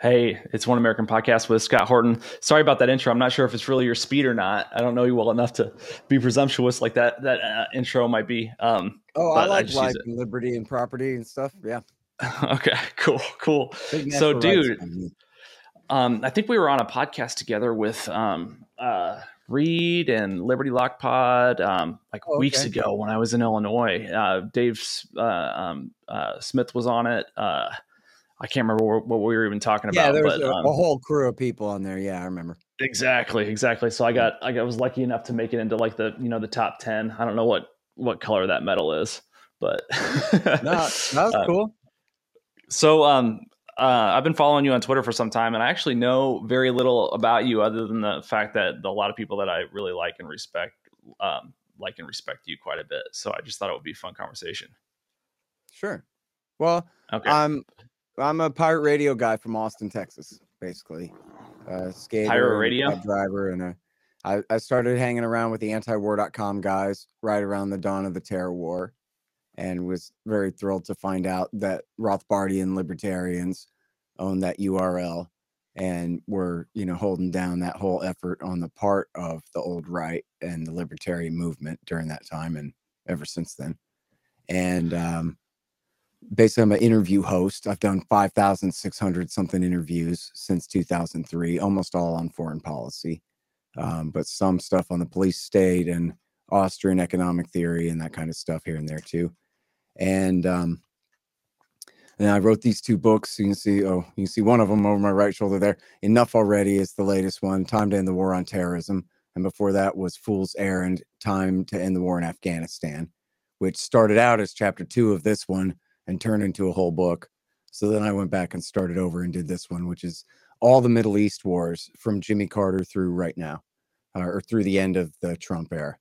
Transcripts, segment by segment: Hey, it's One American Podcast with Scott Horton. Sorry about that intro. I'm not sure if it's really your speed or not. I don't know you well enough to be presumptuous like that. That intro might be. I like life and liberty and property and stuff. Yeah. Okay, cool. So, dude, I think we were on a podcast together with Reed and Liberty Lock Pod weeks ago when I was in Illinois. Dave Smith was on it. I can't remember what we were even talking about. Yeah, there was a whole crew of people on there. Yeah, I remember. Exactly. So I was lucky enough to make it into like the top 10. I don't know what color that medal is, but that's cool. So I've been following you on Twitter for some time, and I actually know very little about you other than the fact that a lot of people that I really like and respect you quite a bit. So I just thought it would be a fun conversation. Sure. Well, okay. I'm a pirate radio guy from Austin, Texas, basically. Skater, pirate radio driver, and I started hanging around with the antiwar.com guys right around the dawn of the terror war, and was very thrilled to find out that Rothbardian libertarians owned that URL and were, holding down that whole effort on the part of the old right and the libertarian movement during that time and ever since then. And basically, I'm an interview host. I've done 5,600 something interviews since 2003, almost all on foreign policy, but some stuff on the police state and Austrian economic theory and that kind of stuff here and there too. And I wrote these two books. You can see one of them over my right shoulder there. Enough Already is the latest one. Time to End the War on Terrorism, and before that was Fool's Errand: Time to End the War in Afghanistan, which started out as chapter 2 of this one and turned into a whole book. So then I went back and started over and did this one, which is all the Middle East wars from Jimmy Carter through right now, or through the end of the Trump era.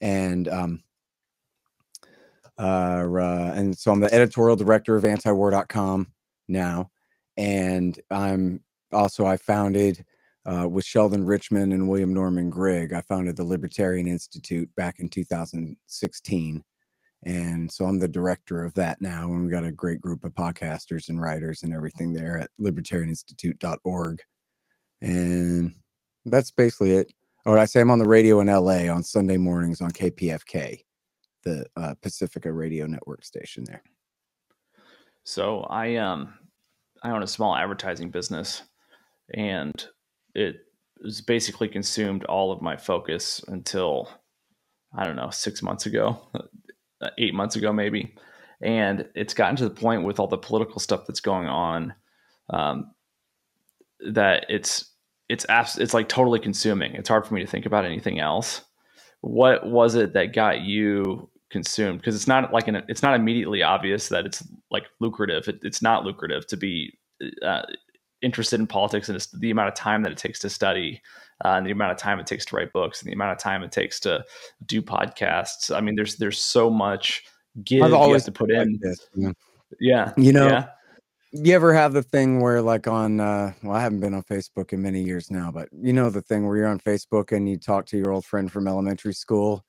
And and so I'm the editorial director of antiwar.com now. And I founded with Sheldon Richman and William Norman Grigg, I founded the Libertarian Institute back in 2016. And so I'm the director of that now, and we've got a great group of podcasters and writers and everything there at libertarianinstitute.org. And that's basically it. Or I say I'm on the radio in LA on Sunday mornings on KPFK, the Pacifica radio network station there. So I own a small advertising business, and it was basically consumed all of my focus until, 8 months ago, maybe. And it's gotten to the point with all the political stuff that's going on, that it's like totally consuming. It's hard for me to think about anything else. What was it that got you consumed? Because it's not like it's not immediately obvious that it's like lucrative. It's not lucrative to be interested in politics, and it's the amount of time that it takes to study, and the amount of time it takes to write books, and the amount of time it takes to do podcasts. I mean, there's so much give I've always you have to put in. This, yeah. You ever have the thing where like on, I haven't been on Facebook in many years now, but the thing where you're on Facebook and you talk to your old friend from elementary school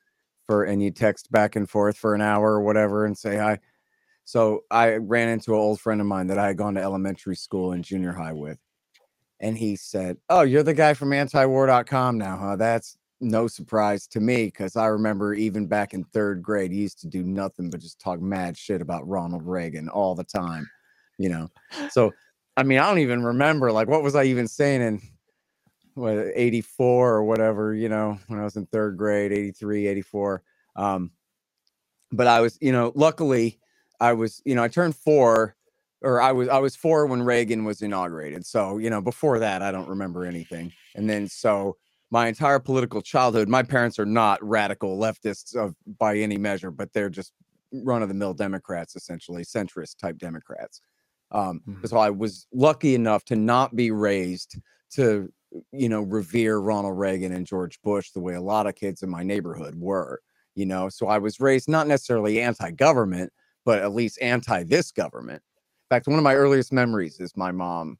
and you text back and forth for an hour or whatever and say hi. So I ran into an old friend of mine that I had gone to elementary school and junior high with. And he said, "Oh, you're the guy from antiwar.com now, huh?" That's no surprise to me, because I remember even back in third grade, he used to do nothing but just talk mad shit about Ronald Reagan all the time, So, I don't even remember, what was I even saying in, 84 or whatever, when I was in third grade, 83, 84. But I was, luckily... I turned 4, or I was 4 when Reagan was inaugurated. So, before that, I don't remember anything. And then, so my entire political childhood, my parents are not radical leftists by any measure, but they're just run-of-the-mill Democrats, essentially centrist type Democrats. So I was lucky enough to not be raised to, revere Ronald Reagan and George Bush the way a lot of kids in my neighborhood were, So I was raised not necessarily anti-government, but at least anti this government. In fact, one of my earliest memories is my mom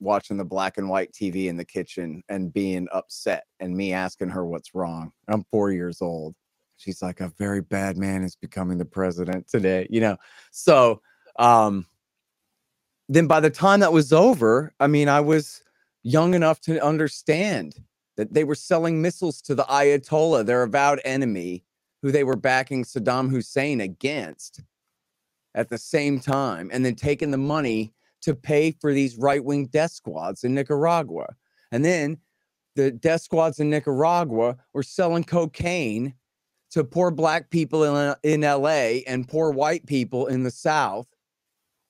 watching the black and white TV in the kitchen and being upset and me asking her what's wrong. I'm 4 years old. She's like, "A very bad man is becoming the president today." So then by the time that was over, I mean, I was young enough to understand that they were selling missiles to the Ayatollah, their avowed enemy, who they were backing Saddam Hussein against at the same time, and then taking the money to pay for these right-wing death squads in Nicaragua. And then the death squads in Nicaragua were selling cocaine to poor black people in LA and poor white people in the South.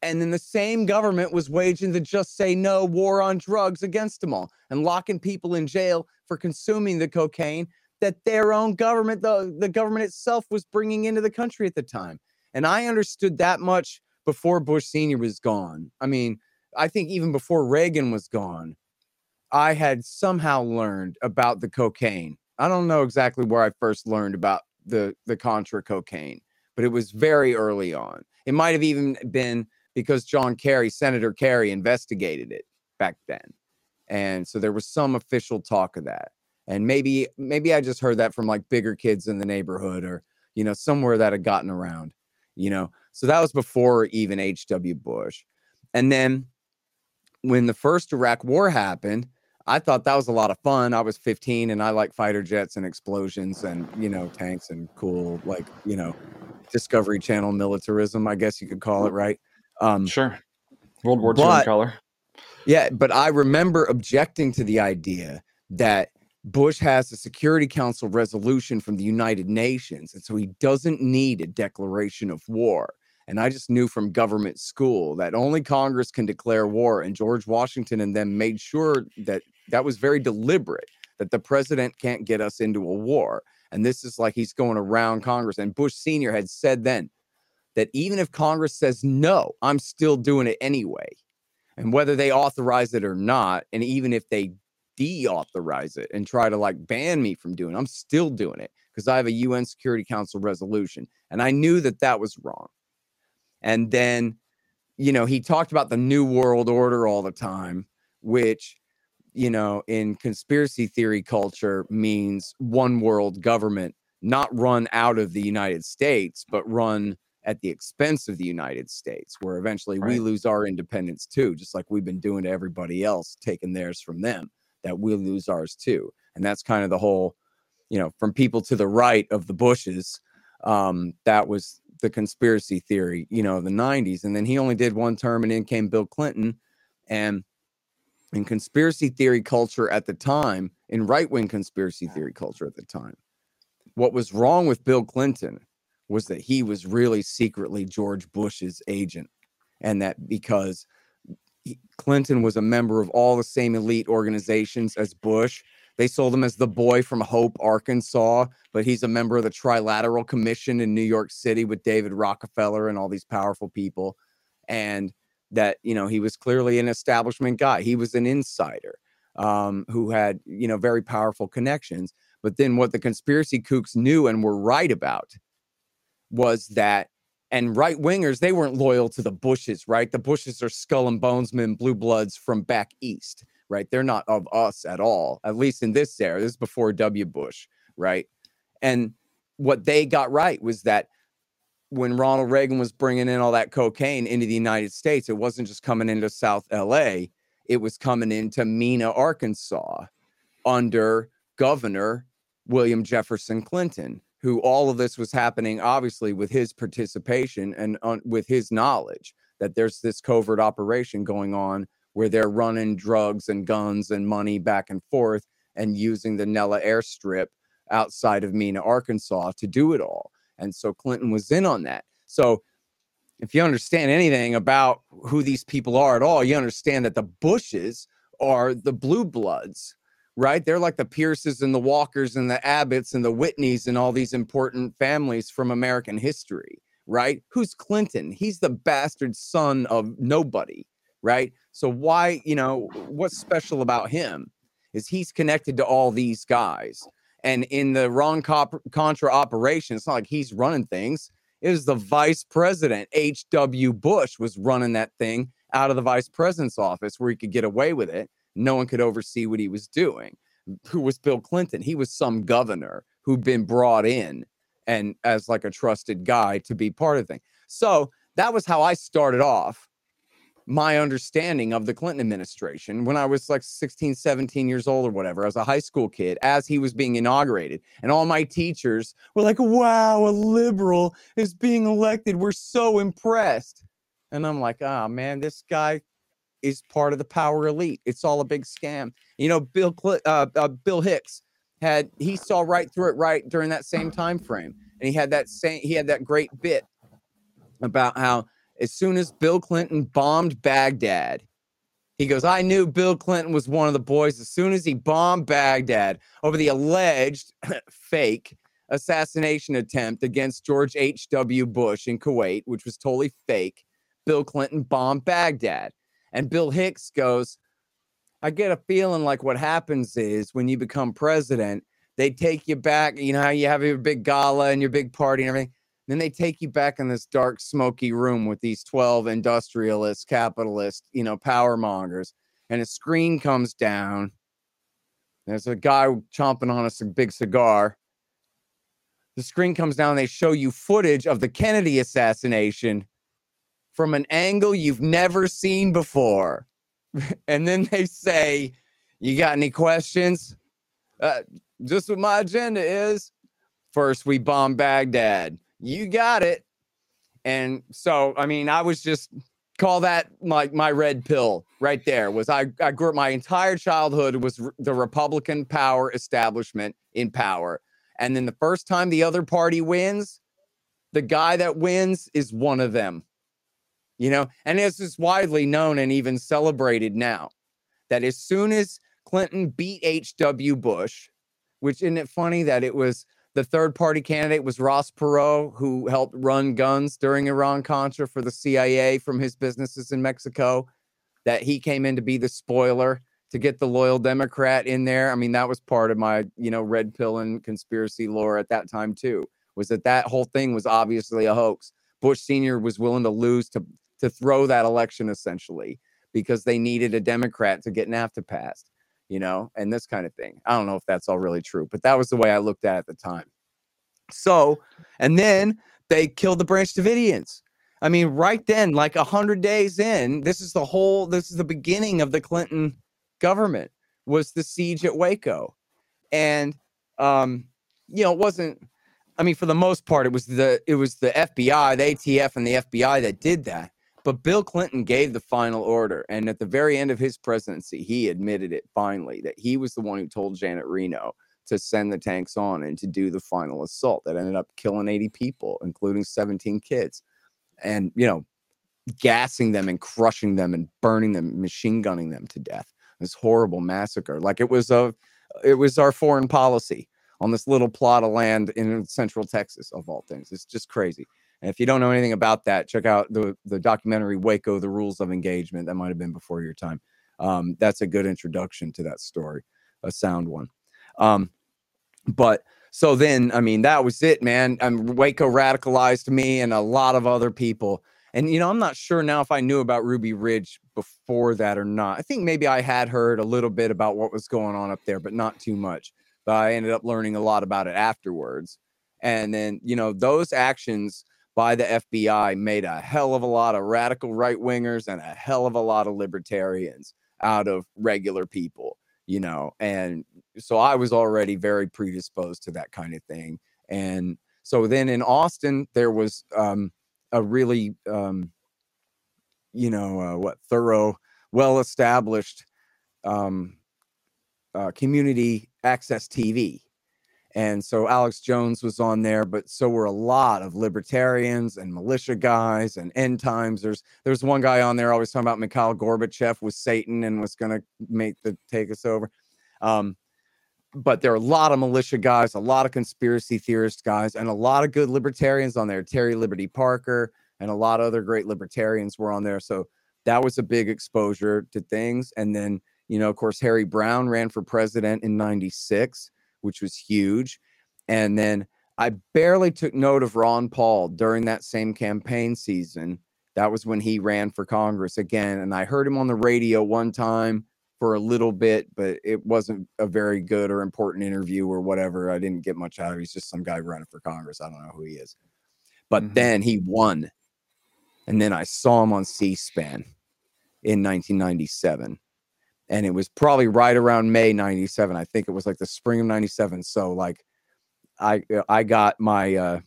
And then the same government was waging the Just Say No war on drugs against them all and locking people in jail for consuming the cocaine that their own government, the government itself, was bringing into the country at the time. And I understood that much before Bush Sr. was gone. I mean, I think even before Reagan was gone, I had somehow learned about the cocaine. I don't know exactly where I first learned about the Contra cocaine, but it was very early on. It might have even been because John Kerry, Senator Kerry, investigated it back then. And so there was some official talk of that. And maybe I just heard that from like bigger kids in the neighborhood or, you know, somewhere that had gotten around, you know. So that was before even H.W. Bush. And then when the first Iraq war happened, I thought that was a lot of fun. I was 15 and I like fighter jets and explosions and, you know, tanks and cool, like, you know, Discovery Channel militarism, I guess you could call it, right? Sure. World War II in color. Yeah, but I remember objecting to the idea that Bush has a Security Council resolution from the United Nations, and so he doesn't need a declaration of war. And I just knew from government school that only Congress can declare war, and George Washington and them made sure that that was very deliberate, that the president can't get us into a war. And this is like he's going around Congress. And Bush Sr. had said then that even if Congress says no, I'm still doing it anyway. And whether they authorize it or not, and even if they deauthorize it and try to like ban me from doing it, I'm still doing it because I have a UN Security Council resolution. And I knew that that was wrong. And then, you know, he talked about the New World Order all the time, which, you know, in conspiracy theory culture means one world government, not run out of the United States, but run at the expense of the United States, where eventually we lose our independence too, just like we've been doing to everybody else, taking theirs from them, that we'll lose ours too. And that's kind of the whole, you know, from people to the right of the Bushes, that was the conspiracy theory, you know, of the 90s. And then he only did one term and in came Bill Clinton. And in conspiracy theory culture at the time, in right-wing conspiracy theory culture at the time, what was wrong with Bill Clinton was that he was really secretly George Bush's agent. And that because Clinton was a member of all the same elite organizations as Bush, they sold him as the boy from Hope, Arkansas, but he's a member of the Trilateral Commission in New York City with David Rockefeller and all these powerful people. And that, you know, he was clearly an establishment guy. He was an insider who had, you know, very powerful connections. But then what the conspiracy kooks knew and were right about was that, and right-wingers, they weren't loyal to the Bushes, right? The Bushes are skull and bonesmen, blue bloods from back east. Right. They're not of us at all, at least in this era. This is before W. Bush. Right. And what they got right was that when Ronald Reagan was bringing in all that cocaine into the United States, it wasn't just coming into South L.A. It was coming into Mena, Arkansas, under Governor William Jefferson Clinton, who all of this was happening, obviously, with his participation and with his knowledge that there's this covert operation going on where they're running drugs and guns and money back and forth and using the Nella airstrip outside of Mena, Arkansas to do it all. And so Clinton was in on that. So if you understand anything about who these people are at all, you understand that the Bushes are the blue bloods, right? They're like the Pierces and the Walkers and the Abbotts and the Whitneys and all these important families from American history, right? Who's Clinton? He's the bastard son of nobody, right? So why, you know, what's special about him is he's connected to all these guys. And in the Iran-Contra operation, it's not like he's running things. It was the vice president, H.W. Bush, was running that thing out of the vice president's office where he could get away with it. No one could oversee what he was doing. Who was Bill Clinton? He was some governor who'd been brought in and as like a trusted guy to be part of the thing. So that was how I started off. my understanding of the Clinton administration when I was like 16, 17 years old or whatever, as a high school kid, as he was being inaugurated. And all my teachers were like, wow, a liberal is being elected. We're so impressed. And I'm like, oh, man, this guy is part of the power elite. It's all a big scam. You know, Bill Hicks he saw right through it right during that same time frame. And he had that great bit about how as soon as Bill Clinton bombed Baghdad, he goes, I knew Bill Clinton was one of the boys as soon as he bombed Baghdad over the alleged fake assassination attempt against George H.W. Bush in Kuwait, which was totally fake. Bill Clinton bombed Baghdad. And Bill Hicks goes, I get a feeling like what happens is when you become president, they take you back. You know how you have your big gala and your big party and everything. Then they take you back in this dark, smoky room with these 12 industrialists, capitalists, power mongers. And a screen comes down. There's a guy chomping on a big cigar. The screen comes down. And they show you footage of the Kennedy assassination from an angle you've never seen before. And then they say, you got any questions? Just what my agenda is. First, we bomb Baghdad. You got it. And so, I mean, I was just call that like my red pill right there. I grew up my entire childhood was the Republican power establishment in power. And then the first time the other party wins, the guy that wins is one of them. And this is widely known and even celebrated now that as soon as Clinton beat H.W. Bush, which isn't it funny that it was the third party candidate was Ross Perot, who helped run guns during Iran-Contra for the CIA from his businesses in Mexico, that he came in to be the spoiler to get the loyal Democrat in there. I mean, that was part of my, red pill and conspiracy lore at that time, too, was that whole thing was obviously a hoax. Bush Sr. was willing to lose to throw that election, essentially, because they needed a Democrat to get NAFTA passed. And this kind of thing. I don't know if that's all really true, but that was the way I looked at it at the time. So, and then they killed the Branch Davidians. I mean, right then, like 100 days in, this is the beginning of the Clinton government, was the siege at Waco. And, it wasn't, I mean, for the most part, it was the FBI, the ATF and the FBI that did that. But Bill Clinton gave the final order, and at the very end of his presidency, he admitted it finally, that he was the one who told Janet Reno to send the tanks on and to do the final assault that ended up killing 80 people, including 17 kids, and, gassing them and crushing them and burning them, machine gunning them to death. This horrible massacre. Like it was our foreign policy on this little plot of land in central Texas, of all things. It's just crazy. And if you don't know anything about that, check out the documentary Waco, The Rules of Engagement. That might have been before your time. That's a good introduction to that story, a sound one. But so then, I mean, that was it, man. Waco radicalized me and a lot of other people. And, I'm not sure now if I knew about Ruby Ridge before that or not. I think maybe I had heard a little bit about what was going on up there, but not too much. But I ended up learning a lot about it afterwards. And then, those actions by the FBI made a hell of a lot of radical right-wingers and a hell of a lot of libertarians out of regular people, And so I was already very predisposed to that kind of thing. And so then in Austin, there was a really, thorough, well-established community access TV. And so Alex Jones was on there, but so were a lot of libertarians and militia guys and end times. There's one guy on there always talking about Mikhail Gorbachev was Satan and was going to take us over. But there are a lot of militia guys, a lot of conspiracy theorist guys, and a lot of good libertarians on there. Terry Liberty Parker and a lot of other great libertarians were on there. So that was a big exposure to things. And then, of course, Harry Brown ran for president in 1996. Which was huge. And then I barely took note of Ron Paul during that same campaign season. That was when he ran for Congress again. And I heard him on the radio one time for a little bit, but it wasn't a very good or important interview or whatever. I didn't get much out of it. He's just some guy running for Congress. I don't know who he is. But then he won. And then I saw him on C-SPAN. in 1997. And it was probably right around May 97. I think it was like the spring of 97. So like I got my,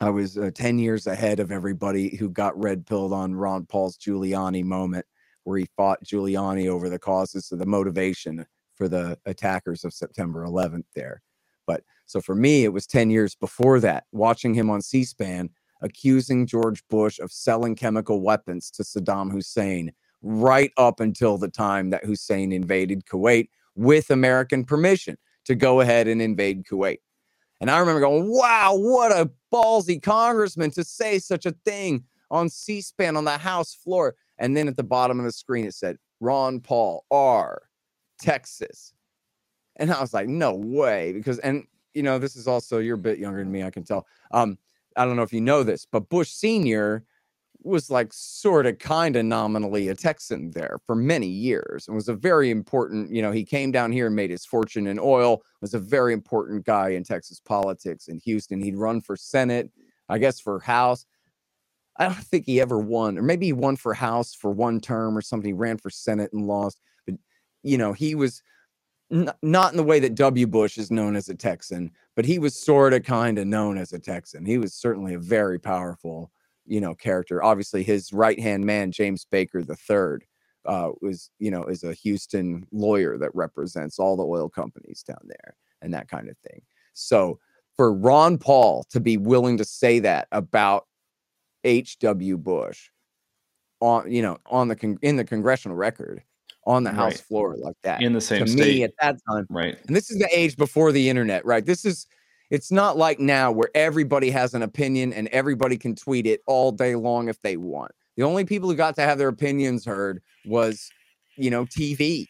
I was 10 years ahead of everybody who got red pilled on Ron Paul's Giuliani moment, where he fought Giuliani over the causes of the motivation for the attackers of September 11th there. But so for me, it was 10 years before that, watching him on C-SPAN, accusing George Bush of selling chemical weapons to Saddam Hussein right up until the time that Hussein invaded Kuwait with American permission to go ahead and invade Kuwait. And I remember going, wow, what a ballsy congressman to say such a thing on C-SPAN on the House floor. And then at the bottom of the screen, it said, Ron Paul, R, Texas. And I was like, no way. Because, and you know, this is also, you're a bit younger than me, I can tell. I don't know if you know this, but Bush Sr. was like sort of kind of nominally a Texan there for many years, and was a very important, you know, he came down here and made his fortune in oil, was a very important guy in Texas politics in Houston. He'd run for Senate, I guess for House. I don't think he ever won, or maybe he won for House for one term or something. He ran for Senate and lost. But, you know, he was not in the way that W. Bush is known as a Texan, but he was sort of kind of known as a Texan. He was certainly a very powerful, you know, character. Obviously, his right-hand man, James Baker III, was, you know, is a Houston lawyer that represents all the oil companies down there and that kind of thing. So for Ron Paul to be willing to say that about H.W. Bush on, you know, on the in the congressional record, on the House floor like that, in the same state, to me at that time, right? And this is the age before the internet, right? This is, it's not like now where everybody has an opinion and everybody can tweet it all day long if they want. The only people who got to have their opinions heard was, you know, TV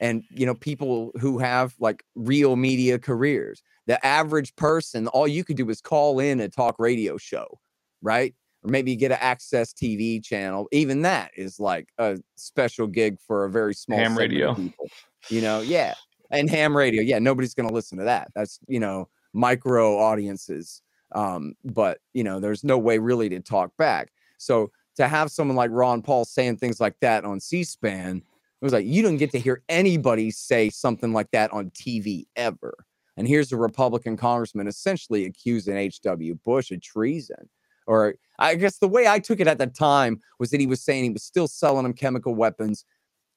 and, you know, people who have like real media careers. The average person, all you could do was call in a talk radio show, right? Or maybe you get an access TV channel. Even that is like a special gig for a very small ham radio, people, you know? Yeah. And ham radio. Yeah. Nobody's going to listen to that. That's, you know, micro audiences. But you know, there's no way really to talk back. So to have someone like Ron Paul saying things like that on C-SPAN, it was like, you don't get to hear anybody say something like that on TV ever. And here's a Republican congressman essentially accusing H.W. Bush of treason. Or I guess the way I took it at the time was that he was saying he was still selling them chemical weapons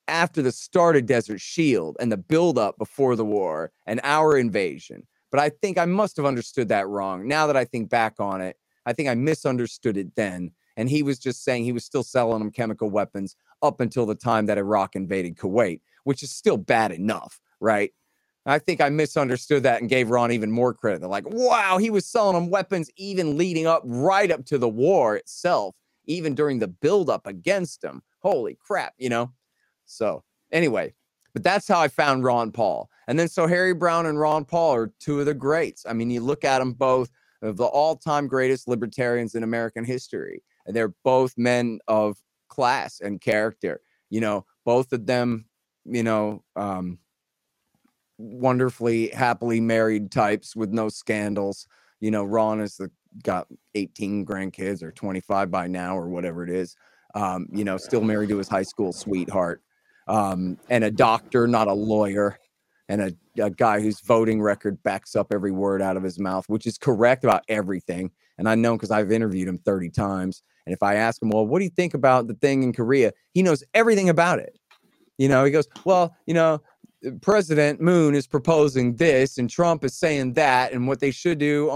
after the start of Desert Shield and the buildup before the war and our invasion. But I think I must have understood that wrong. Now that I think back on it, I think I misunderstood it then. And he was just saying he was still selling them chemical weapons up until the time that Iraq invaded Kuwait, which is still bad enough, right? I think I misunderstood that and gave Ron even more credit. They're like, wow, he was selling them weapons even leading up, right up to the war itself, even during the buildup against him. Holy crap, you know? So anyway, but that's how I found Ron Paul. And then so Harry Brown and Ron Paul are two of the greats. I mean, you look at them both, of the all-time greatest libertarians in American history. And they're both men of class and character. You know, both of them, you know, wonderfully happily married types with no scandals. You know, Ron has got 18 grandkids or 25 by now or whatever it is. You know, still married to his high school sweetheart. And a doctor, not a lawyer. And a guy whose voting record backs up every word out of his mouth, which is correct about everything. And I know because I've interviewed him 30 times. And if I ask him, well, what do you think about the thing in Korea? He knows everything about it. You know, he goes, well, you know, President Moon is proposing this and Trump is saying that. And what they should do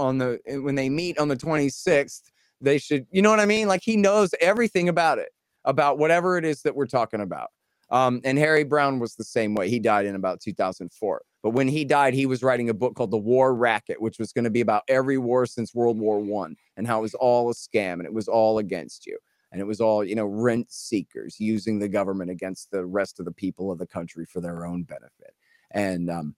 when they meet on the 26th, they should, you know what I mean? Like he knows everything about it, about whatever it is that we're talking about. And Harry Brown was the same way. He died in about 2004. But when he died, he was writing a book called The War Racket, which was going to be about every war since World War I and how it was all a scam and it was all against you. And it was all, you know, rent seekers using the government against the rest of the people of the country for their own benefit. And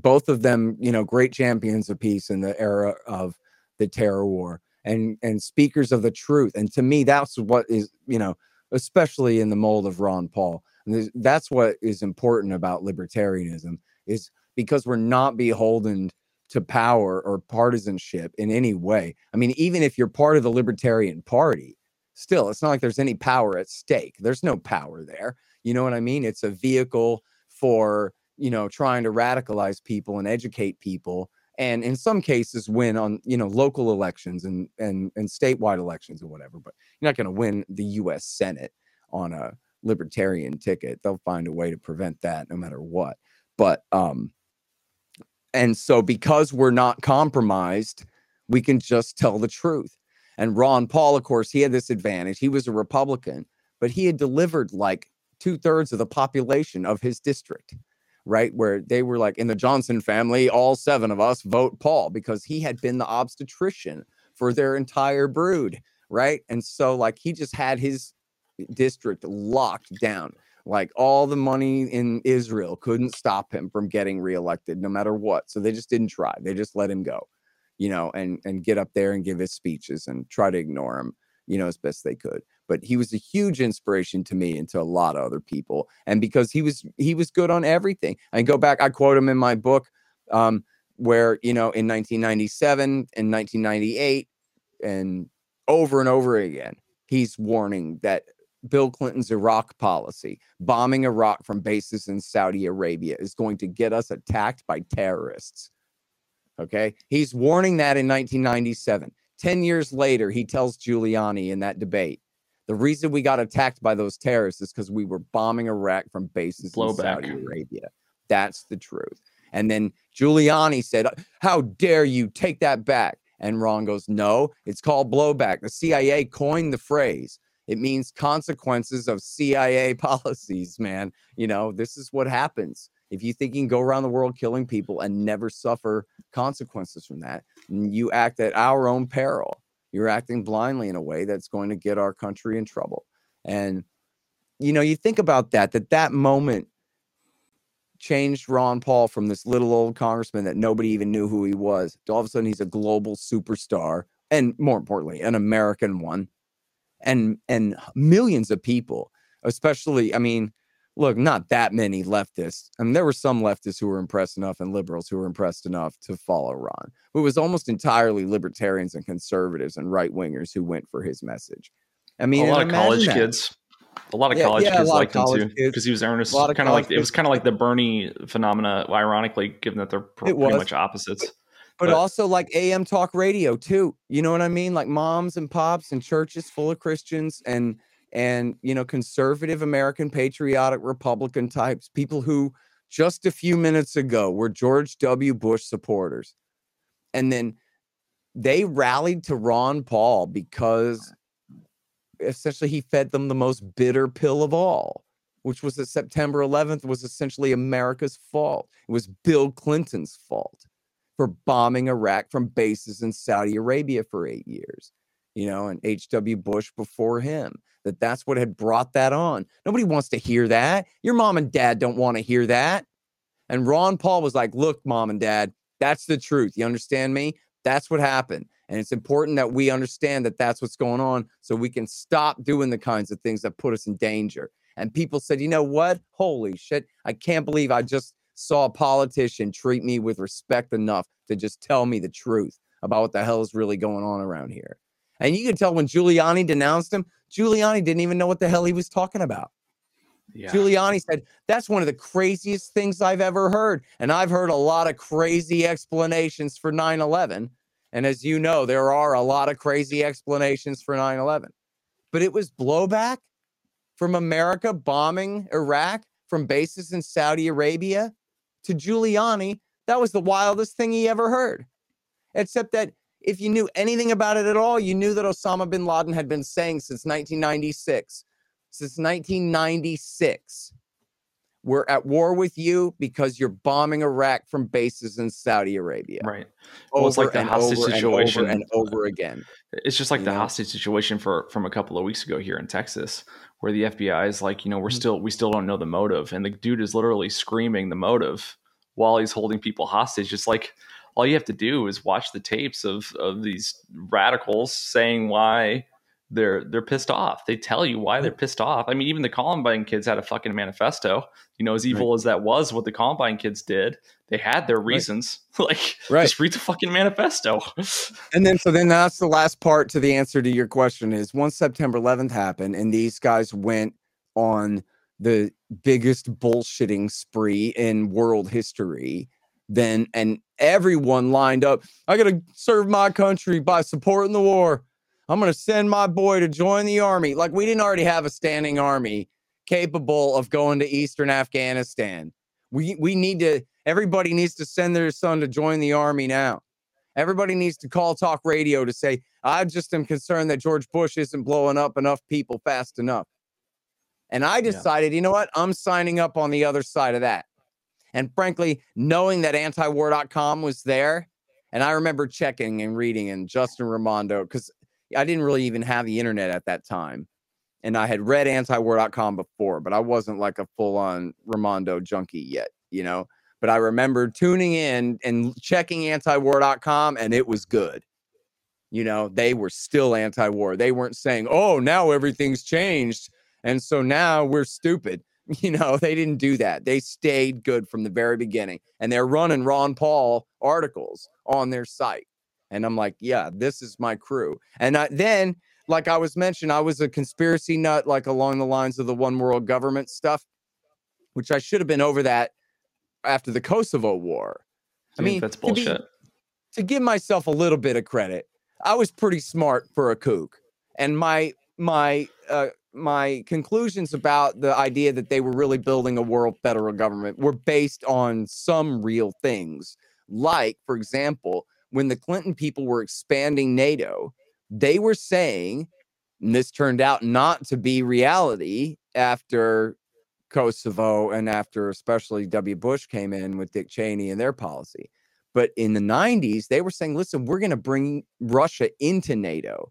both of them, you know, great champions of peace in the era of the terror war and speakers of the truth. And to me, that's what is, you know, especially in the mold of Ron Paul. And that's what is important about libertarianism, is because we're not beholden to power or partisanship in any way. I mean, even if you're part of the Libertarian Party, still, it's not like there's any power at stake. There's no power there. You know what I mean? It's a vehicle for, you know, trying to radicalize people and educate people, and in some cases win on, you know, local elections and statewide elections or whatever. But you're not going to win the U.S. Senate on a libertarian ticket. They'll find a way to prevent that no matter what. But and so because we're not compromised, we can just tell the truth. And Ron Paul, of course, he had this advantage. He was a Republican, but he had delivered like 2/3 of the population of his district, right? Where they were like, in the Johnson family, all 7 of us vote Paul, because he had been the obstetrician for their entire brood, right? And so like he just had his district locked down. Like all the money in Israel couldn't stop him from getting reelected no matter what. So they just didn't try. They just let him go, you know, and get up there and give his speeches and try to ignore him, you know, as best they could. But he was a huge inspiration to me and to a lot of other people. And because he was good on everything. I go back, I quote him in my book, where, you know, in 1997 and 1998 and over again, he's warning that Bill Clinton's Iraq policy, bombing Iraq from bases in Saudi Arabia, is going to get us attacked by terrorists. Okay? He's warning that in 1997. 10 years later, he tells Giuliani in that debate, the reason we got attacked by those terrorists is because we were bombing Iraq from bases in Saudi Arabia. That's the truth. And then Giuliani said, how dare you take that back? And Ron goes, no, it's called blowback. The CIA coined the phrase. It means consequences of CIA policies, man. You know, this is what happens. If you think you can go around the world killing people and never suffer consequences from that, you act at our own peril. You're acting blindly in a way that's going to get our country in trouble. And, you know, you think about that moment changed Ron Paul from this little old congressman that nobody even knew who he was to all of a sudden he's a global superstar, and more importantly, an American one. And millions of people, especially, I mean, look, not that many leftists. I mean, there were some leftists who were impressed enough and liberals who were impressed enough to follow Ron. It was almost entirely libertarians and conservatives and right-wingers who went for his message. I mean, a lot of college kids liked him too, because he was earnest. It was kind of like the Bernie phenomena, ironically, given that they're pretty much opposites. But also like AM talk radio too. You know what I mean? Like moms and pops and churches full of Christians and you know, conservative American patriotic Republican types, people who just a few minutes ago were George W. Bush supporters. And then they rallied to Ron Paul because essentially he fed them the most bitter pill of all, which was that September 11th was essentially America's fault. It was Bill Clinton's fault for bombing Iraq from bases in Saudi Arabia for 8 years, you know, and H.W. Bush before him, that's what had brought that on. Nobody wants to hear that. Your mom and dad don't want to hear that. And Ron Paul was like, look, mom and dad, that's the truth. You understand me? That's what happened. And it's important that we understand that that's what's going on so we can stop doing the kinds of things that put us in danger. And people said, you know what? Holy shit. I can't believe I just saw a politician treat me with respect enough to just tell me the truth about what the hell is really going on around here. And you can tell when Giuliani denounced him, Giuliani didn't even know what the hell he was talking about. Yeah. Giuliani said, that's one of the craziest things I've ever heard. And I've heard a lot of crazy explanations for 9/11. And as you know, there are a lot of crazy explanations for 9/11. But it was blowback from America bombing Iraq from bases in Saudi Arabia. To Giuliani, that was the wildest thing he ever heard. Except that if you knew anything about it at all, you knew that Osama bin Laden had been saying since 1996, we're at war with you because you're bombing Iraq from bases in Saudi Arabia. Right. Well, it's like the hostage situation and over again. It's just like the hostage situation from a couple of weeks ago here in Texas, where the FBI is like, you know, we still don't know the motive. And the dude is literally screaming the motive while he's holding people hostage. It's like, all you have to do is watch the tapes of these radicals saying why they're pissed off. They tell you why they're pissed off. I mean, even the Columbine kids had a fucking manifesto. You know, as evil as that was, what the Columbine kids did, they had their reasons. Just read the fucking manifesto. And then, so then that's the last part to the answer to your question is, once September 11th happened and these guys went on the biggest bullshitting spree in world history, then, and everyone lined up, I gotta serve my country by supporting the war. I'm going to send my boy to join the army. Like, we didn't already have a standing army capable of going to Eastern Afghanistan. We need to, everybody needs to send their son to join the army now. Everybody needs to call talk radio to say, I just am concerned that George Bush isn't blowing up enough people fast enough. And I decided, you know what? I'm signing up on the other side of that. And frankly, knowing that antiwar.com was there, and I remember checking and reading, and Justin Raimondo, because I didn't really even have the internet at that time. And I had read antiwar.com before, but I wasn't like a full-on Raimondo junkie yet, you know? But I remember tuning in and checking antiwar.com, and it was good. You know, they were still anti-war. They weren't saying, oh, now everything's changed, and so now we're stupid. You know, they didn't do that. They stayed good from the very beginning. And they're running Ron Paul articles on their site. And I'm like, yeah, this is my crew. And then, like I was mentioned, I was a conspiracy nut, like along the lines of the one world government stuff, which I should have been over that after the Kosovo War. I mean, that's bullshit. To give myself a little bit of credit, I was pretty smart for a kook. And my conclusions about the idea that they were really building a world federal government were based on some real things. Like, for example, when the Clinton people were expanding NATO, they were saying, and this turned out not to be reality after Kosovo and after especially W. Bush came in with Dick Cheney and their policy. But in the 90s, they were saying, listen, we're going to bring Russia into NATO.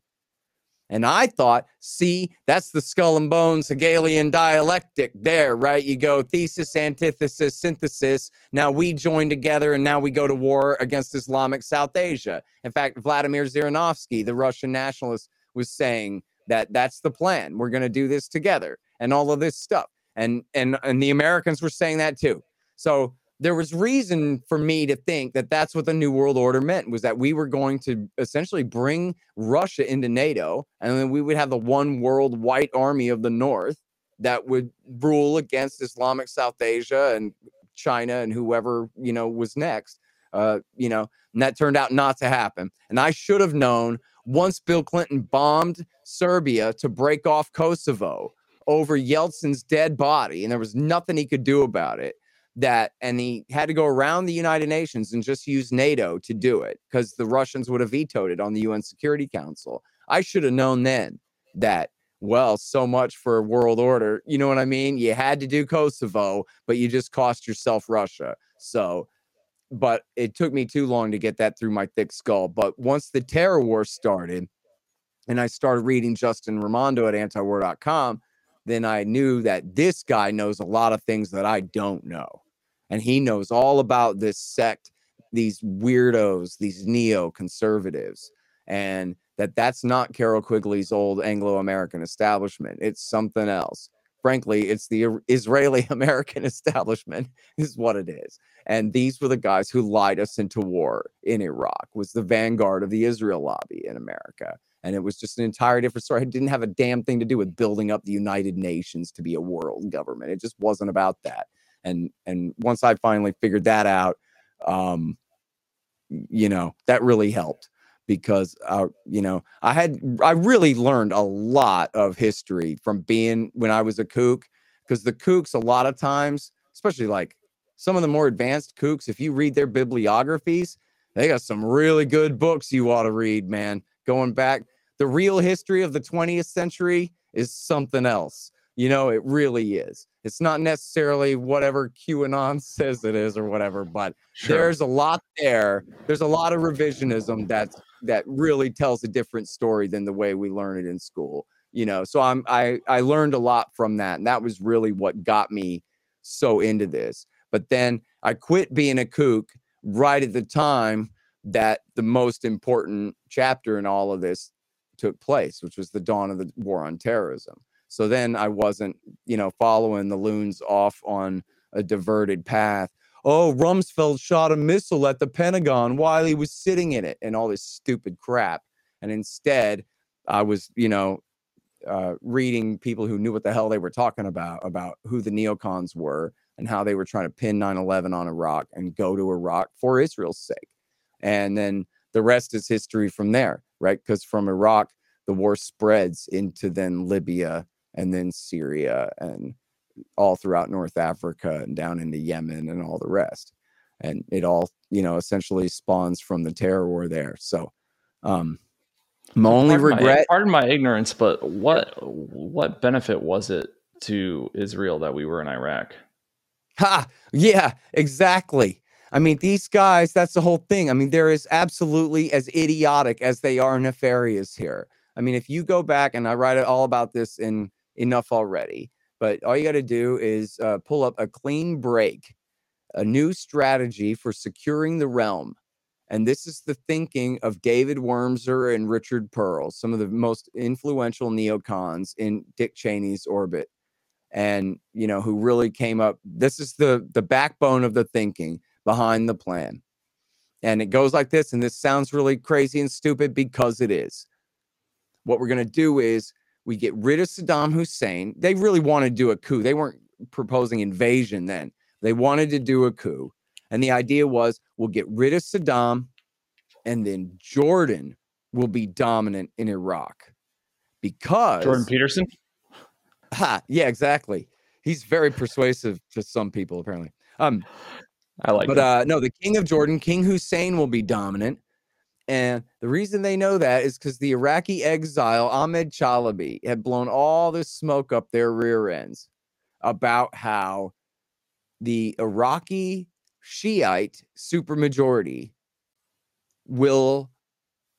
And I thought, see, that's the skull and bones Hegelian dialectic there, right? You go thesis, antithesis, synthesis. Now we join together and now we go to war against Islamic South Asia. In fact, Vladimir Zhirinovsky, the Russian nationalist, was saying that that's the plan. We're going to do this together and all of this stuff. And the Americans were saying that too. So there was reason for me to think that that's what the New World Order meant, was that we were going to essentially bring Russia into NATO, and then we would have the one world white army of the North that would rule against Islamic South Asia and China and whoever, you know, was next, you know, and that turned out not to happen. And I should have known, once Bill Clinton bombed Serbia to break off Kosovo over Yeltsin's dead body, and there was nothing he could do about it, that, and he had to go around the United Nations and just use NATO to do it because the Russians would have vetoed it on the UN Security Council. I should have known then that, well, so much for world order. You know what I mean? You had to do Kosovo, but you just cost yourself Russia. So, but it took me too long to get that through my thick skull. But once the terror war started and I started reading Justin Raimondo at antiwar.com, then I knew that this guy knows a lot of things that I don't know. And he knows all about this sect, these weirdos, these neo-conservatives, and that that's not Carol Quigley's old Anglo-American establishment. It's something else. Frankly, it's the Israeli-American establishment is what it is. And these were the guys who lied us into war in Iraq, was the vanguard of the Israel lobby in America. And it was just an entirely different story. It didn't have a damn thing to do with building up the United Nations to be a world government. It just wasn't about that. And once I finally figured that out, you know, that really helped because, you know, I really learned a lot of history from being when I was a kook, because the kooks a lot of times, especially like some of the more advanced kooks, if you read their bibliographies, they got some really good books you ought to read, man. Going back, the real history of the 20th century is something else. You know, it really is. It's not necessarily whatever QAnon says it is or whatever, but There's a lot there. There's a lot of revisionism that really tells a different story than the way we learn it in school. You know, so I learned a lot from that, and that was really what got me so into this. But then I quit being a kook right at the time that the most important chapter in all of this took place, which was the dawn of the war on terrorism. So then I wasn't, following the loons off on a diverted path. Oh, Rumsfeld shot a missile at the Pentagon while he was sitting in it, and all this stupid crap. And instead, I was, reading people who knew what the hell they were talking about who the neocons were and how they were trying to pin 9/11 on Iraq and go to Iraq for Israel's sake. And then the rest is history from there, right? Because from Iraq, the war spreads into then Libya and then Syria and all throughout North Africa and down into Yemen and all the rest. And it all, essentially spawns from the terror war there. So, my only regret, pardon my ignorance, but what benefit was it to Israel that we were in Iraq? Ha! Yeah, exactly. I mean, these guys, that's the whole thing. I mean, they're as absolutely as idiotic as they are nefarious here. I mean, if you go back, and I write all about this in Enough Already, but all you got to do is pull up A Clean Break, a new strategy for securing the realm. And this is the thinking of David Wormser and Richard Perle, some of the most influential neocons in Dick Cheney's orbit, and who really came up. This is the backbone of the thinking behind the plan. And it goes like this, and this sounds really crazy and stupid because it is. What we're going to do is we get rid of Saddam Hussein. They really wanted to do a coup. They weren't proposing invasion then. They wanted to do a coup. And the idea was, we'll get rid of Saddam, and then Jordan will be dominant in Iraq. Because... Jordan Peterson? Ha, yeah, exactly. He's very persuasive to some people, apparently. I like it. But no, the king of Jordan, King Hussein, will be dominant. And the reason they know that is because the Iraqi exile, Ahmed Chalabi, had blown all this smoke up their rear ends about how the Iraqi Shiite supermajority will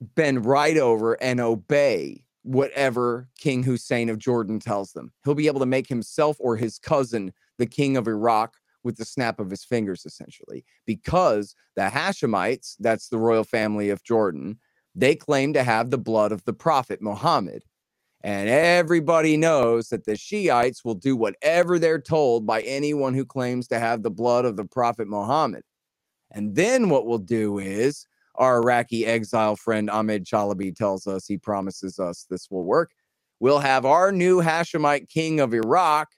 bend right over and obey whatever King Hussein of Jordan tells them. He'll be able to make himself or his cousin the king of Iraq with the snap of his fingers, essentially, because the Hashemites, that's the royal family of Jordan, they claim to have the blood of the prophet Muhammad. And everybody knows that the Shiites will do whatever they're told by anyone who claims to have the blood of the Prophet Muhammad. And then what we'll do is, our Iraqi exile friend Ahmed Chalabi tells us, he promises us this will work. We'll have our new Hashemite king of Iraq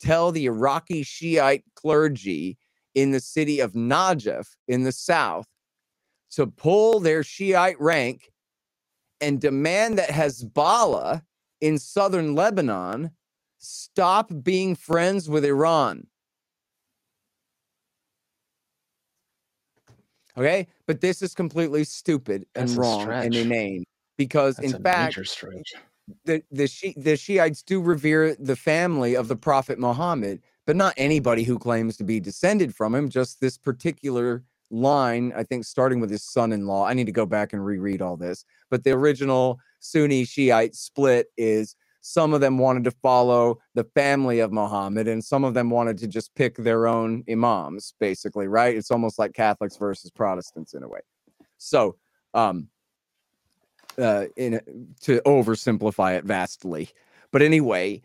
tell the Iraqi Shiite clergy in the city of Najaf in the south to pull their Shiite rank and demand that Hezbollah in southern Lebanon stop being friends with Iran. Okay? But this is completely stupid and wrong and inane. Because, in fact, the Shiites do revere the family of the Prophet Muhammad, but not anybody who claims to be descended from him, just this particular line, I think, starting with his son-in-law. I need to go back and reread all this. But the original Sunni Shiite split is some of them wanted to follow the family of Muhammad and some of them wanted to just pick their own imams, basically, right? It's almost like Catholics versus Protestants in a way. So, to oversimplify it vastly. But anyway,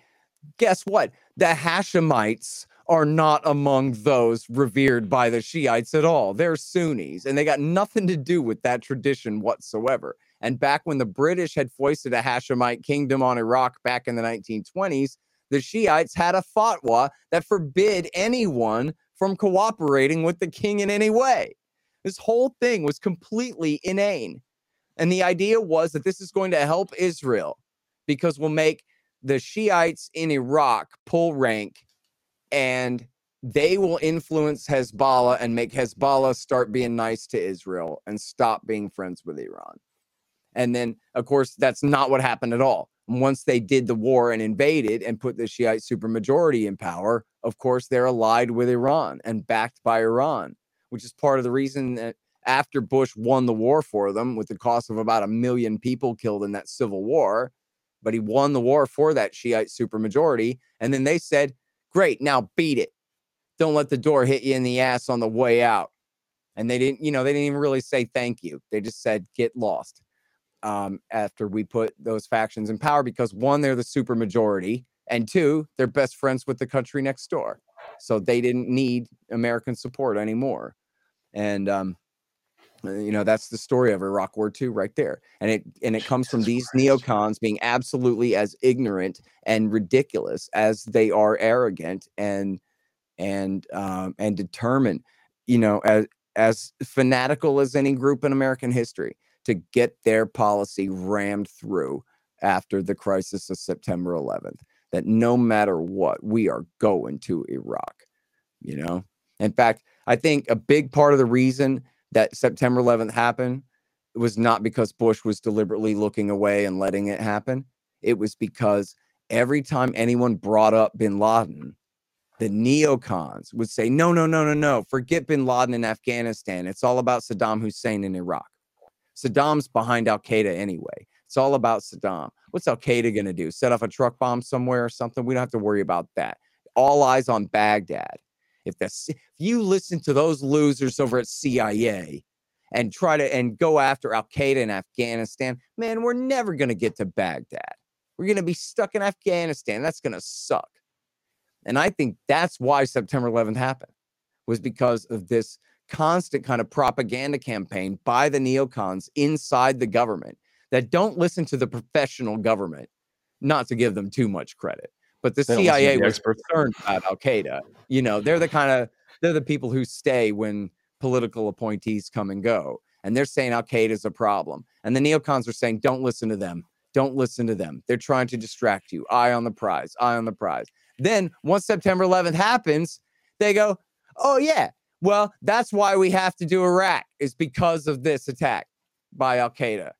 guess what? The Hashemites are not among those revered by the Shiites at all. They're Sunnis, and they got nothing to do with that tradition whatsoever. And back when the British had foisted a Hashemite kingdom on Iraq back in the 1920s, the Shiites had a fatwa that forbid anyone from cooperating with the king in any way. This whole thing was completely inane. And the idea was that this is going to help Israel because we'll make the Shiites in Iraq pull rank and they will influence Hezbollah and make Hezbollah start being nice to Israel and stop being friends with Iran. And then, of course, that's not what happened at all. And once they did the war and invaded and put the Shiite supermajority in power, of course, they're allied with Iran and backed by Iran, which is part of the reason that after Bush won the war for them with the cost of about 1 million people killed in that civil war, but he won the war for that Shiite supermajority. And then they said, great, now beat it. Don't let the door hit you in the ass on the way out. And they didn't even really say thank you. They just said, get lost. after we put those factions in power, because one, they're the supermajority, and two, they're best friends with the country next door. So they didn't need American support anymore. And, you know, that's the story of Iraq War II right there. And it comes from these neocons being absolutely as ignorant and ridiculous as they are arrogant and determined, you know, as fanatical as any group in American history, to get their policy rammed through after the crisis of September 11th, that no matter what, we are going to Iraq, you know? In fact, I think a big part of the reason that September 11th happened was not because Bush was deliberately looking away and letting it happen. It was because every time anyone brought up bin Laden, the neocons would say, no, forget bin Laden in Afghanistan. It's all about Saddam Hussein in Iraq. Saddam's behind al-Qaeda anyway. It's all about Saddam. What's al-Qaeda going to do? Set off a truck bomb somewhere or something? We don't have to worry about that. All eyes on Baghdad. If you listen to those losers over at CIA and try to and go after al-Qaeda in Afghanistan, man, we're never going to get to Baghdad. We're going to be stuck in Afghanistan. That's going to suck. And I think that's why September 11th happened, was because of this constant kind of propaganda campaign by the neocons inside the government that don't listen to the professional government, not to give them too much credit. But the CIA was concerned about al-Qaeda. You know, they're the people who stay when political appointees come and go. And they're saying al-Qaeda is a problem. And the neocons are saying, don't listen to them. Don't listen to them. They're trying to distract you. Eye on the prize. Eye on the prize. Then once September 11th happens, they go, oh, yeah, well, that's why we have to do Iraq, is because of this attack by al-Qaeda.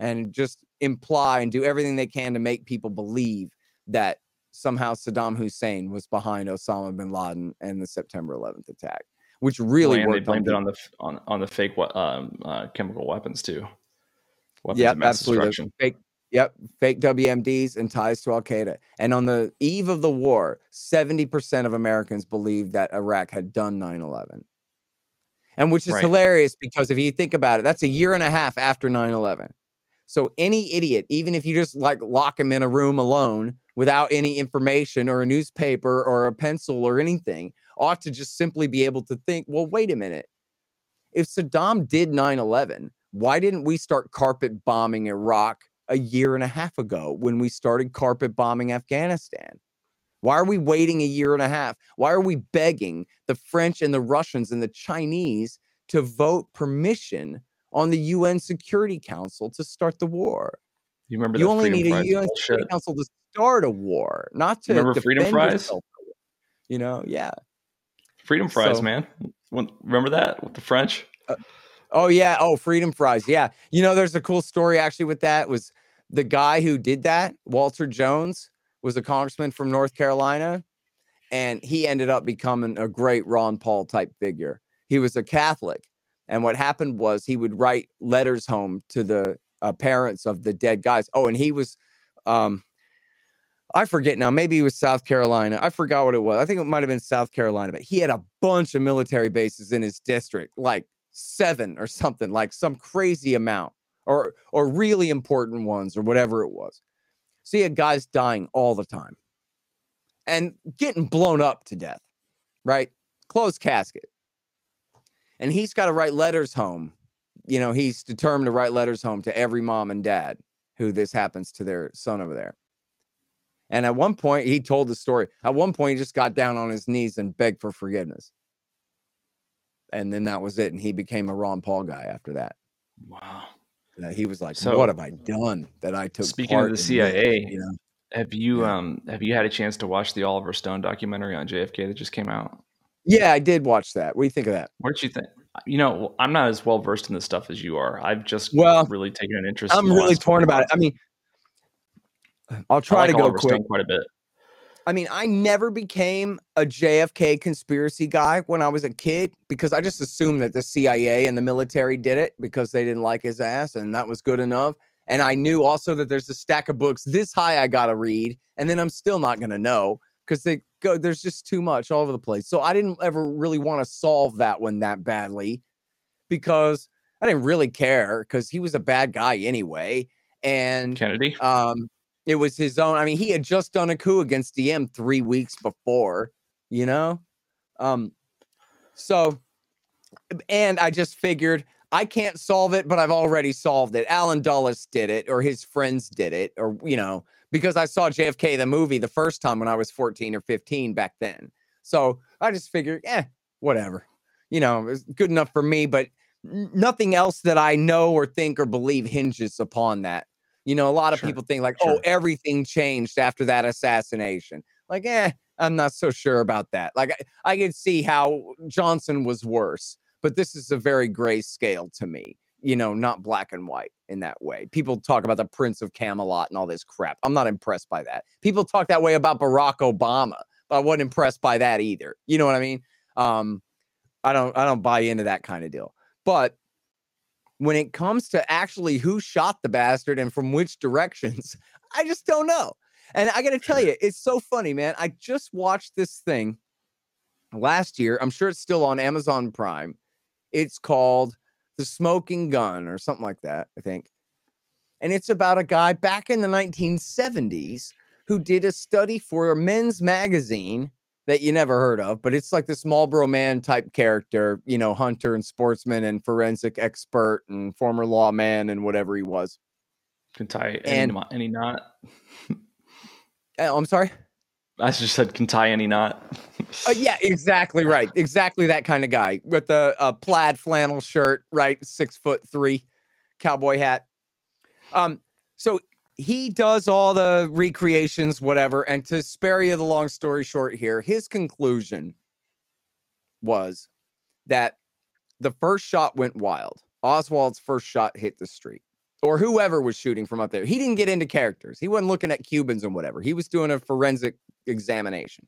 And just imply and do everything they can to make people believe that somehow Saddam Hussein was behind Osama bin Laden and the September 11th attack, which really worked. They blamed it on the fake chemical weapons too. Yeah, absolutely. Fake WMDs and ties to al-Qaeda. And on the eve of the war, 70% of Americans believed that Iraq had done 9/11. And which is hilarious, because if you think about it, that's a year and a half after 9/11. So any idiot, even if you just like lock him in a room alone without any information or a newspaper or a pencil or anything, ought to just simply be able to think, well, wait a minute. If Saddam did 9/11, why didn't we start carpet bombing Iraq a year and a half ago when we started carpet bombing Afghanistan? Why are we waiting a year and a half? Why are we begging the French and the Russians and the Chinese to vote permission on the UN Security Council to start the war? You remember you only need a UN Security Council to start a war, not to remember Freedom Fries. You know, yeah. Freedom Fries, man. Remember that with the French? Oh yeah. Oh, Freedom Fries. Yeah. You know, there's a cool story actually with that. Was the guy who did that, Walter Jones, was a congressman from North Carolina, and he ended up becoming a great Ron Paul type figure. He was a Catholic. And what happened was he would write letters home to the parents of the dead guys. Oh, and he was, I forget now, maybe he was South Carolina. I forgot what it was. I think it might have been South Carolina, but he had a bunch of military bases in his district, like 7 or something, like some crazy amount, or really important ones or whatever it was. So he had guys dying all the time and getting blown up to death, right? Closed casket. And he's got to write letters home. You know, he's determined to write letters home to every mom and dad who this happens to their son over there. And at one point, he told the story. At one point, he just got down on his knees and begged for forgiveness. And then that was it. And he became a Ron Paul guy after that. Wow. He was like, so, what have I done that I took speaking part of the CIA, you know? Have you had a chance to watch the Oliver Stone documentary on JFK that just came out? Yeah, I did watch that. What do you think of that? What did you think? You know, I'm not as well versed in this stuff as you are. I've just really taken an interest. I'm really torn about it. I mean, I'll try to go quick. Quite a bit. I mean, I never became a JFK conspiracy guy when I was a kid, because I just assumed that the CIA and the military did it because they didn't like his ass, and that was good enough. And I knew also that there's a stack of books this high I got to read, and then I'm still not going to know because they go, there's just too much all over the place. So I didn't ever really want to solve that one that badly, because I didn't really care because he was a bad guy anyway. And Kennedy, it was his own. I mean, he had just done a coup against Diem 3 weeks before, you know? So, and I just figured I can't solve it, but I've already solved it. Alan Dulles did it, or his friends did it, or, you know, because I saw JFK, the movie, the first time when I was 14 or 15 back then. So I just figured, whatever, you know, it was good enough for me, but nothing else that I know or think or believe hinges upon that. You know, a lot of people think like, oh, everything changed after that assassination. Like, I'm not so sure about that. Like, I could see how Johnson was worse, but this is a very gray scale to me, you know, not black and white in that way. People talk about the Prince of Camelot and all this crap. I'm not impressed by that. People talk that way about Barack Obama, but I wasn't impressed by that either. You know what I mean? I don't buy into that kind of deal. But when it comes to actually who shot the bastard and from which directions, I just don't know. And I got to tell you, it's so funny, man. I just watched this thing last year. I'm sure it's still on Amazon Prime. It's called The Smoking Gun or something like that, I think. And it's about a guy back in the 1970s who did a study for a men's magazine that you never heard of, but it's like this Marlboro Man type character, you know, hunter and sportsman and forensic expert and former lawman and whatever he was. Can tie any knot. I'm sorry? I just said can tie any knot. Yeah, exactly right. Exactly that kind of guy with the plaid flannel shirt, right? 6'3", cowboy hat. So he does all the recreations, whatever. And to spare you the long story short here, his conclusion was that the first shot went wild. Oswald's first shot hit the street, or whoever was shooting from up there. He didn't get into characters. He wasn't looking at Cubans and whatever. He was doing a forensic examination.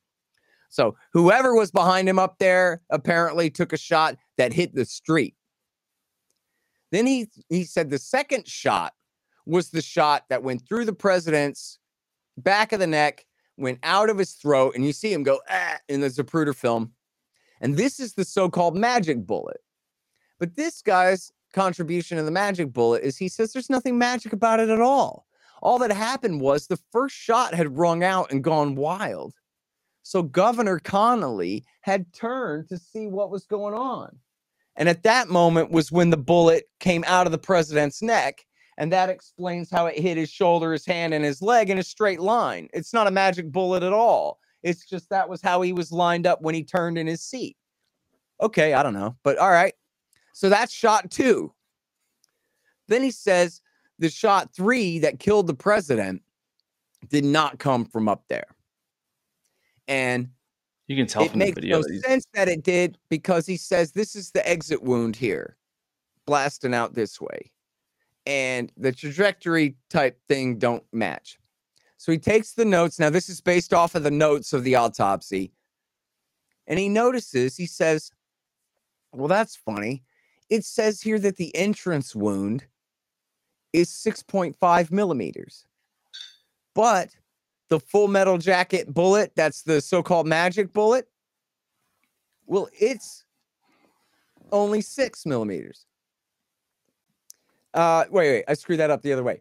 So whoever was behind him up there apparently took a shot that hit the street. Then he said the second shot was the shot that went through the president's back of the neck, went out of his throat, and you see him go, in the Zapruder film. And this is the so-called magic bullet. But this guy's contribution to the magic bullet is he says there's nothing magic about it at all. All that happened was the first shot had rung out and gone wild. So Governor Connally had turned to see what was going on. And at that moment was when the bullet came out of the president's neck. And that explains how it hit his shoulder, his hand, and his leg in a straight line. It's not a magic bullet at all. It's just that was how he was lined up when he turned in his seat. Okay, I don't know, but all right. So that's shot two. Then he says the shot three that killed the president did not come from up there. And you can tell from the video. It makes no sense that it did because he says this is the exit wound here, blasting out this way. And the trajectory type thing don't match. So he takes the notes. Now, this is based off of the notes of the autopsy. And he notices, he says, well, that's funny. It says here that the entrance wound is 6.5 millimeters. But the Full Metal Jacket bullet, that's the so-called magic bullet, well, it's only 6 millimeters. Wait, I screwed that up the other way.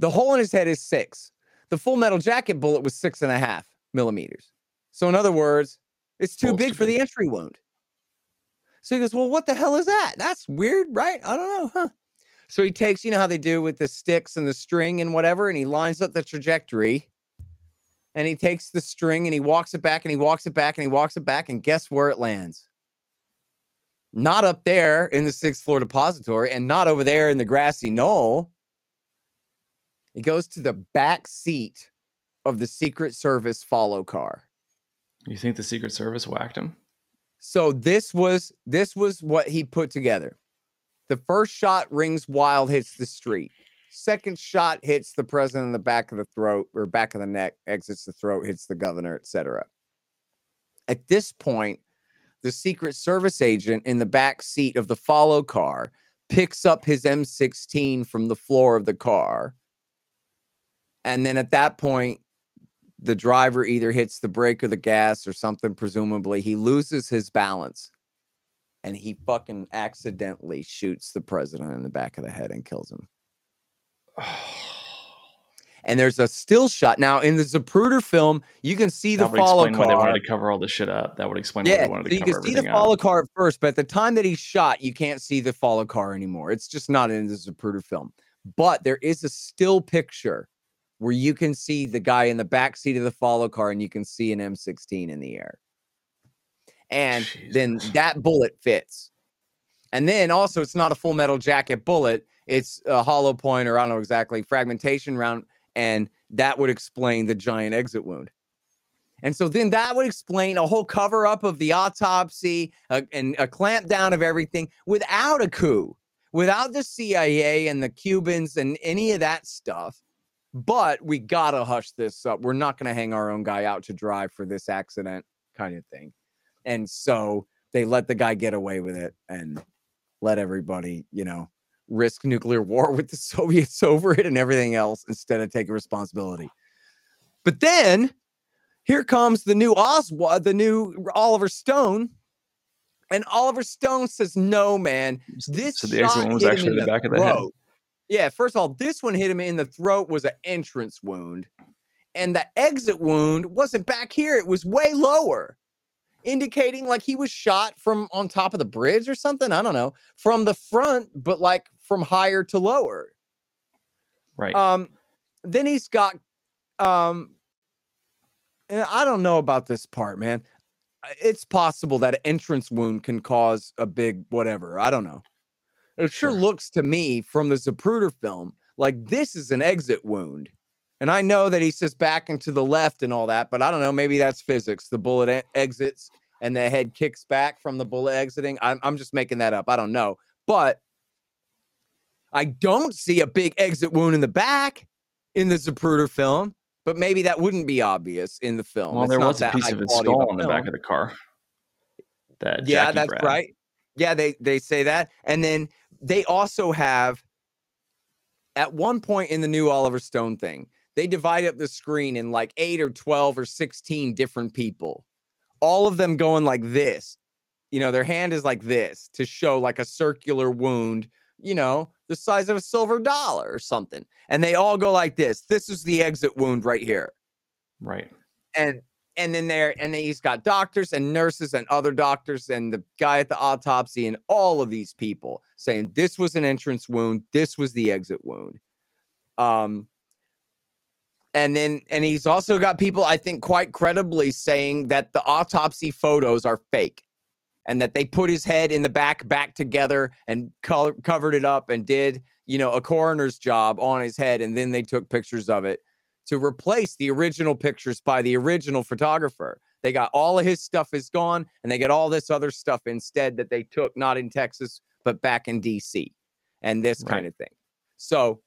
The hole in his head is 6. The Full Metal Jacket bullet was 6.5 millimeters. So in other words, it's too big for the entry wound. So he goes, well, what the hell is that? That's weird, right? I don't know, huh? So he takes, you know how they do with the sticks and the string and whatever, and he lines up the trajectory, and he takes the string and he walks it back and he walks it back and he walks it back, and guess where it lands? Not up there in the sixth floor depository and not over there in the grassy knoll. It goes to the back seat of the Secret Service follow car. You think the Secret Service whacked him? So this was what he put together. The first shot rings wild, hits the street. Second shot hits the president in the back of the throat or back of the neck, exits the throat, hits the governor, etc. At this point, the Secret Service agent in the back seat of the follow car picks up his M16 from the floor of the car. And then at that point, the driver either hits the brake or the gas or something, presumably. He loses his balance and he fucking accidentally shoots the president in the back of the head and kills him. And there's a still shot. Now, in the Zapruder film, you can see the follow car. That would explain why they wanted to cover all this shit up. That would explain why they wanted to cover everything up. You can see the follow car at first, but at the time that he's shot, you can't see the follow car anymore. It's just not in the Zapruder film. But there is a still picture where you can see the guy in the backseat of the follow car and you can see an M16 in the air. And Jesus. Then that bullet fits. And then also, it's not a Full Metal Jacket bullet. It's a hollow point, or I don't know exactly, fragmentation round. And that would explain the giant exit wound. And so then that would explain a whole cover-up of the autopsy and a clamp down of everything without a coup, without the CIA and the Cubans and any of that stuff. But we got to hush this up. We're not going to hang our own guy out to dry for this accident kind of thing. And so they let the guy get away with it and let everybody, you know, risk nuclear war with the Soviets over it and everything else instead of taking responsibility. But then here comes the new Oswald, the new Oliver Stone, and Oliver Stone says, "No, man, this so the shot one was hit actually him in the back of the head." Yeah, first of all, this one hit him in the throat was an entrance wound, and the exit wound wasn't back here; it was way lower, indicating like he was shot from on top of the bridge or something. I don't know, from the front, but like from higher to lower. Right. Then he's got, and I don't know about this part, man. It's possible that an entrance wound can cause a big whatever. I don't know. It sure looks to me from the Zapruder film like this is an exit wound. And I know that he says back and to the left and all that, but I don't know. Maybe that's physics. The bullet exits and the head kicks back from the bullet exiting. I'm just making that up. I don't know. But I don't see a big exit wound in the back in the Zapruder film, but maybe that wouldn't be obvious in the film. Well, there was a piece of his skull in the back of the car. Yeah, that's right. Yeah, they say that. And then they also have, at one point in the new Oliver Stone thing, they divide up the screen in like 8 or 12 or 16 different people. All of them going like this. You know, their hand is like this to show like a circular wound, you know, the size of a silver dollar or something. And they all go like this. This is the exit wound right here. Right. And then there, and then he's got doctors and nurses and other doctors and the guy at the autopsy and all of these people saying this was an entrance wound. This was the exit wound. And he's also got people, I think, quite credibly saying that the autopsy photos are fake and that they put his head in the back together and covered it up and did, you know, a coroner's job on his head. And then they took pictures of it to replace the original pictures by the original photographer. They got all of his stuff is gone, and they get all this other stuff instead that they took, not in Texas, but back in D.C. and this kind of thing. So,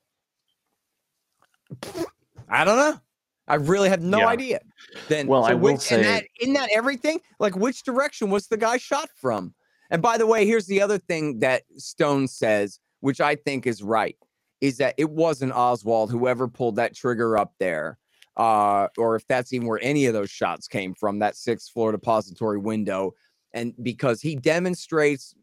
I don't know. I really have no idea. Then, well, so I will say... In that everything, like, which direction was the guy shot from? And by the way, here's the other thing that Stone says, which I think is right, is that it wasn't Oswald, whoever pulled that trigger up there, or if that's even where any of those shots came from, that sixth floor depository window. And because he demonstrates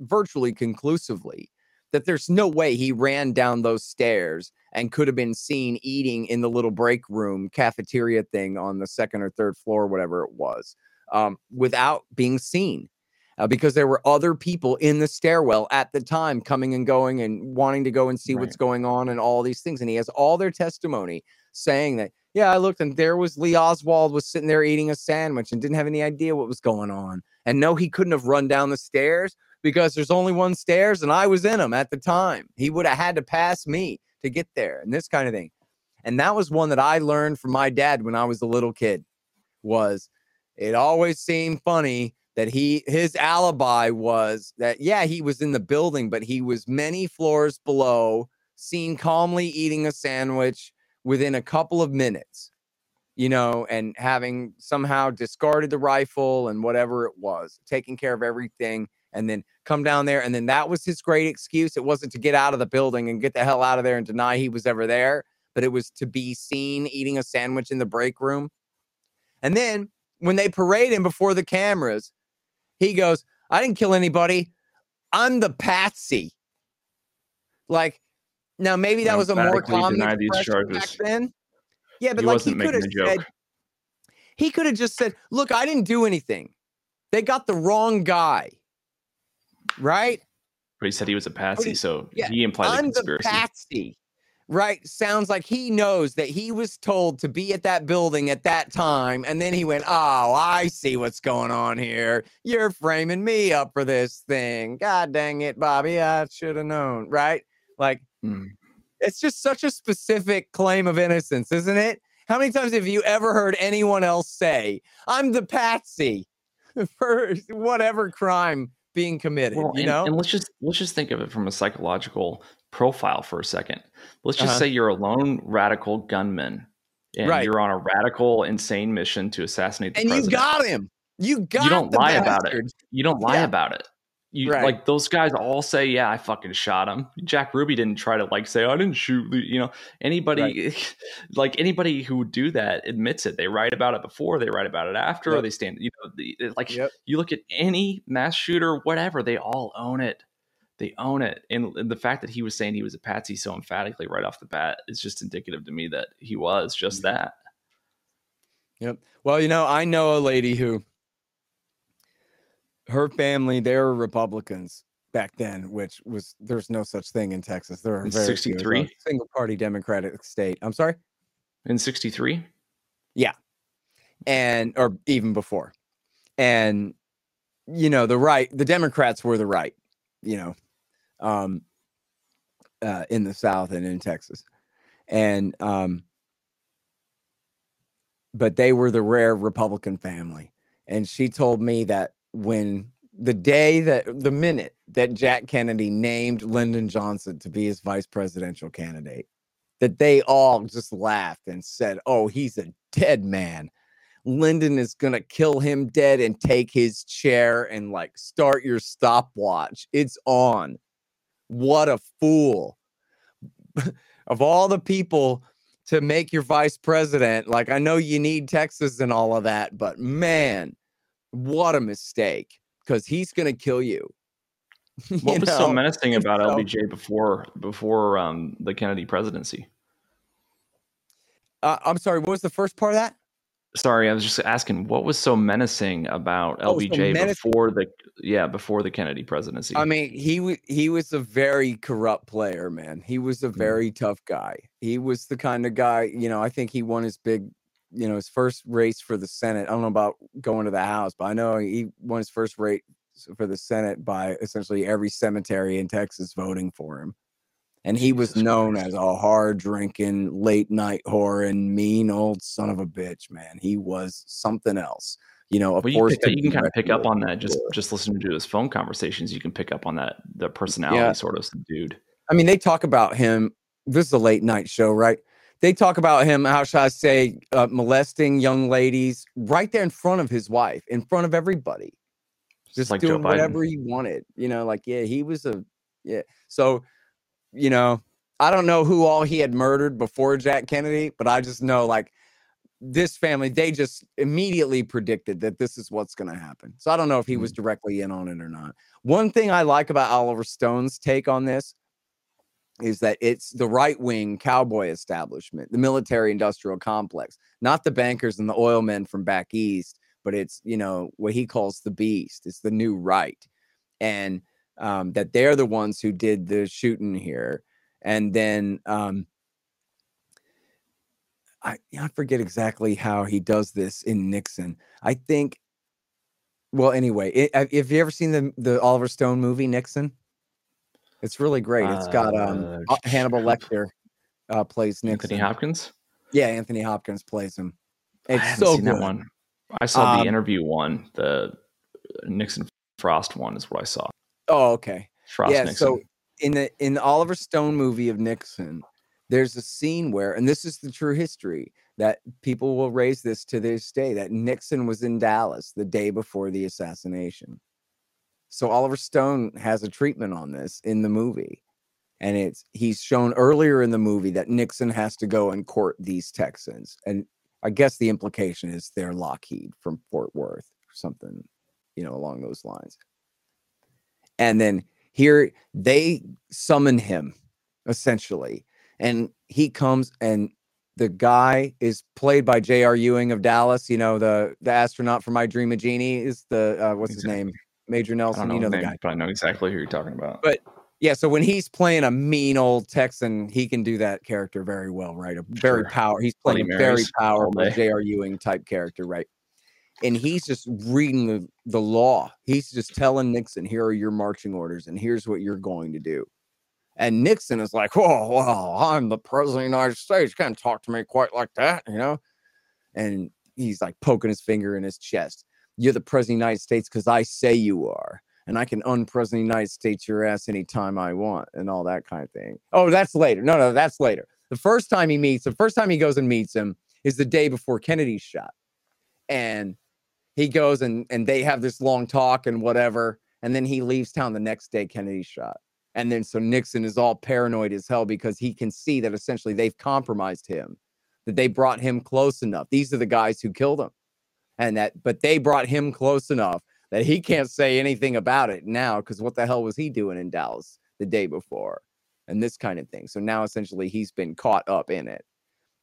virtually conclusively that there's no way he ran down those stairs and could have been seen eating in the little break room cafeteria thing on the second or third floor, whatever it was, without being seen. Because there were other people in the stairwell at the time coming and going and wanting to go and see what's going on and all these things. And he has all their testimony saying that, yeah, I looked and there was Lee Oswald was sitting there eating a sandwich and didn't have any idea what was going on. And no, he couldn't have run down the stairs because there's only one stairs and I was in them at the time. He would have had to pass me to get there and this kind of thing. And that was one that I learned from my dad when I was a little kid was it always seemed funny that his alibi was that, yeah, he was in the building, but he was many floors below, seen calmly eating a sandwich within a couple of minutes, you know, and having somehow discarded the rifle and whatever it was, taking care of everything, and then come down there. And then that was his great excuse. It wasn't to get out of the building and get the hell out of there and deny he was ever there, but it was to be seen eating a sandwich in the break room. And then when they parade him before the cameras, he goes, I didn't kill anybody. I'm the patsy. Like, now maybe that was a more common expression back then. Yeah, but like he could have just said, look, I didn't do anything. They got the wrong guy. Right? But he said he was a patsy, he implied a conspiracy. I'm the patsy. Right? Sounds like he knows that he was told to be at that building at that time, and then he went, oh, I see what's going on here. You're framing me up for this thing. God dang it, Bobby, I should have known, right? Like, It's just such a specific claim of innocence, isn't it? How many times have you ever heard anyone else say, I'm the patsy for whatever crime being committed, you know? And let's just think of it from a psychological profile for a second. Let's just say you're a lone radical gunman and you're on a radical insane mission to assassinate the president. And you got him. You don't lie about it. Like those guys all say, yeah, I fucking shot him. Jack Ruby didn't try to like say I didn't shoot, you know, anybody like anybody who would do that admits it. They write about it before, they write about it after, or they stand, you know, you look at any mass shooter, whatever, they all own it. They own it. And the fact that he was saying he was a patsy so emphatically right off the bat is just indicative to me that he was just that. Yep. Well, you know, I know a lady who her family, they were Republicans back then, which was, there's no such thing in Texas. There are very 63 single party Democratic state. I'm sorry. In 63. Yeah. And, or even before. And, you know, the right, the Democrats were the right, you know, in the South and in Texas. And, but they were the rare Republican family. And she told me that when the minute that Jack Kennedy named Lyndon Johnson to be his vice presidential candidate, that they all just laughed and said, oh, he's a dead man. Lyndon is going to kill him dead and take his chair and like start your stopwatch. It's on. What a fool. Of all the people to make your vice president, like I know you need Texas and all of that, but man, what a mistake, because he's going to kill you. What was so menacing about LBJ before the Kennedy presidency? I'm sorry, what was the first part of that? Sorry, I was just asking what was so menacing about LBJ before the Kennedy presidency. I mean, he was a very corrupt player, man. He was a very tough guy. He was the kind of guy, you know, I think he won his big, you know, his first race for the Senate. I don't know about going to the House, but I know he won his first race for the Senate by essentially every cemetery in Texas voting for him. And he was known as a hard drinking, late night whore and mean old son of a bitch, man. He was something else. You know, of course, you can kind of pick up on that. Just listening to his phone conversations, you can pick up on that, the personality sort of dude. I mean, they talk about him. This is a late night show, right? They talk about him, how should I say, molesting young ladies right there in front of his wife, in front of everybody. Just like doing whatever he wanted. You know, like, yeah, he was a, yeah. So, you know, I don't know who all he had murdered before Jack Kennedy, but I just know like this family, they just immediately predicted that this is what's going to happen. So I don't know if he was directly in on it or not. One thing I like about Oliver Stone's take on this is that it's the right wing cowboy establishment, the military industrial complex, not the bankers and the oil men from back east, but it's, you know, what he calls the beast. It's the new right. And that they're the ones who did the shooting here. And then I forget exactly how he does this in Nixon. I think, well, anyway, have you ever seen the Oliver Stone movie, Nixon? It's really great. It's got Hannibal Lecter plays Nixon. Anthony Hopkins? Yeah, Anthony Hopkins plays him. It's so good. That one. I saw the interview one. The Nixon Frost one is what I saw. Oh, okay. Frost Nixon. So in the Oliver Stone movie of Nixon, there's a scene where, and this is the true history, that people will raise this to this day, that Nixon was in Dallas the day before the assassination. So Oliver Stone has a treatment on this in the movie. And he's shown earlier in the movie that Nixon has to go and court these Texans. And I guess the implication is they're Lockheed from Fort Worth or something, you know, along those lines. And then here they summon him, essentially. And he comes, and the guy is played by J.R. Ewing of Dallas. You know, the astronaut from I Dream of Jeannie is what's his name? Major Nelson. You know the guy. But I know exactly who you're talking about. But yeah, so when he's playing a mean old Texan, he can do that character very well, right? He's playing a very powerful J.R. Ewing type character, right? And he's just reading the law. He's just telling Nixon, here are your marching orders, and here's what you're going to do. And Nixon is like, whoa, I'm the president of the United States. You can't talk to me quite like that, you know? And he's like poking his finger in his chest. You're the president of the United States because I say you are. And I can unpresident the United States your ass anytime I want and all that kind of thing. Oh, that's later. No, that's later. The first time he goes and meets him is the day before Kennedy's shot. And he goes and they have this long talk and whatever. And then he leaves town the next day, Kennedy's shot. And then so Nixon is all paranoid as hell because he can see that essentially they've compromised him, that they brought him close enough. These are the guys who killed him. But they brought him close enough that he can't say anything about it now because what the hell was he doing in Dallas the day before? And this kind of thing. So now essentially he's been caught up in it.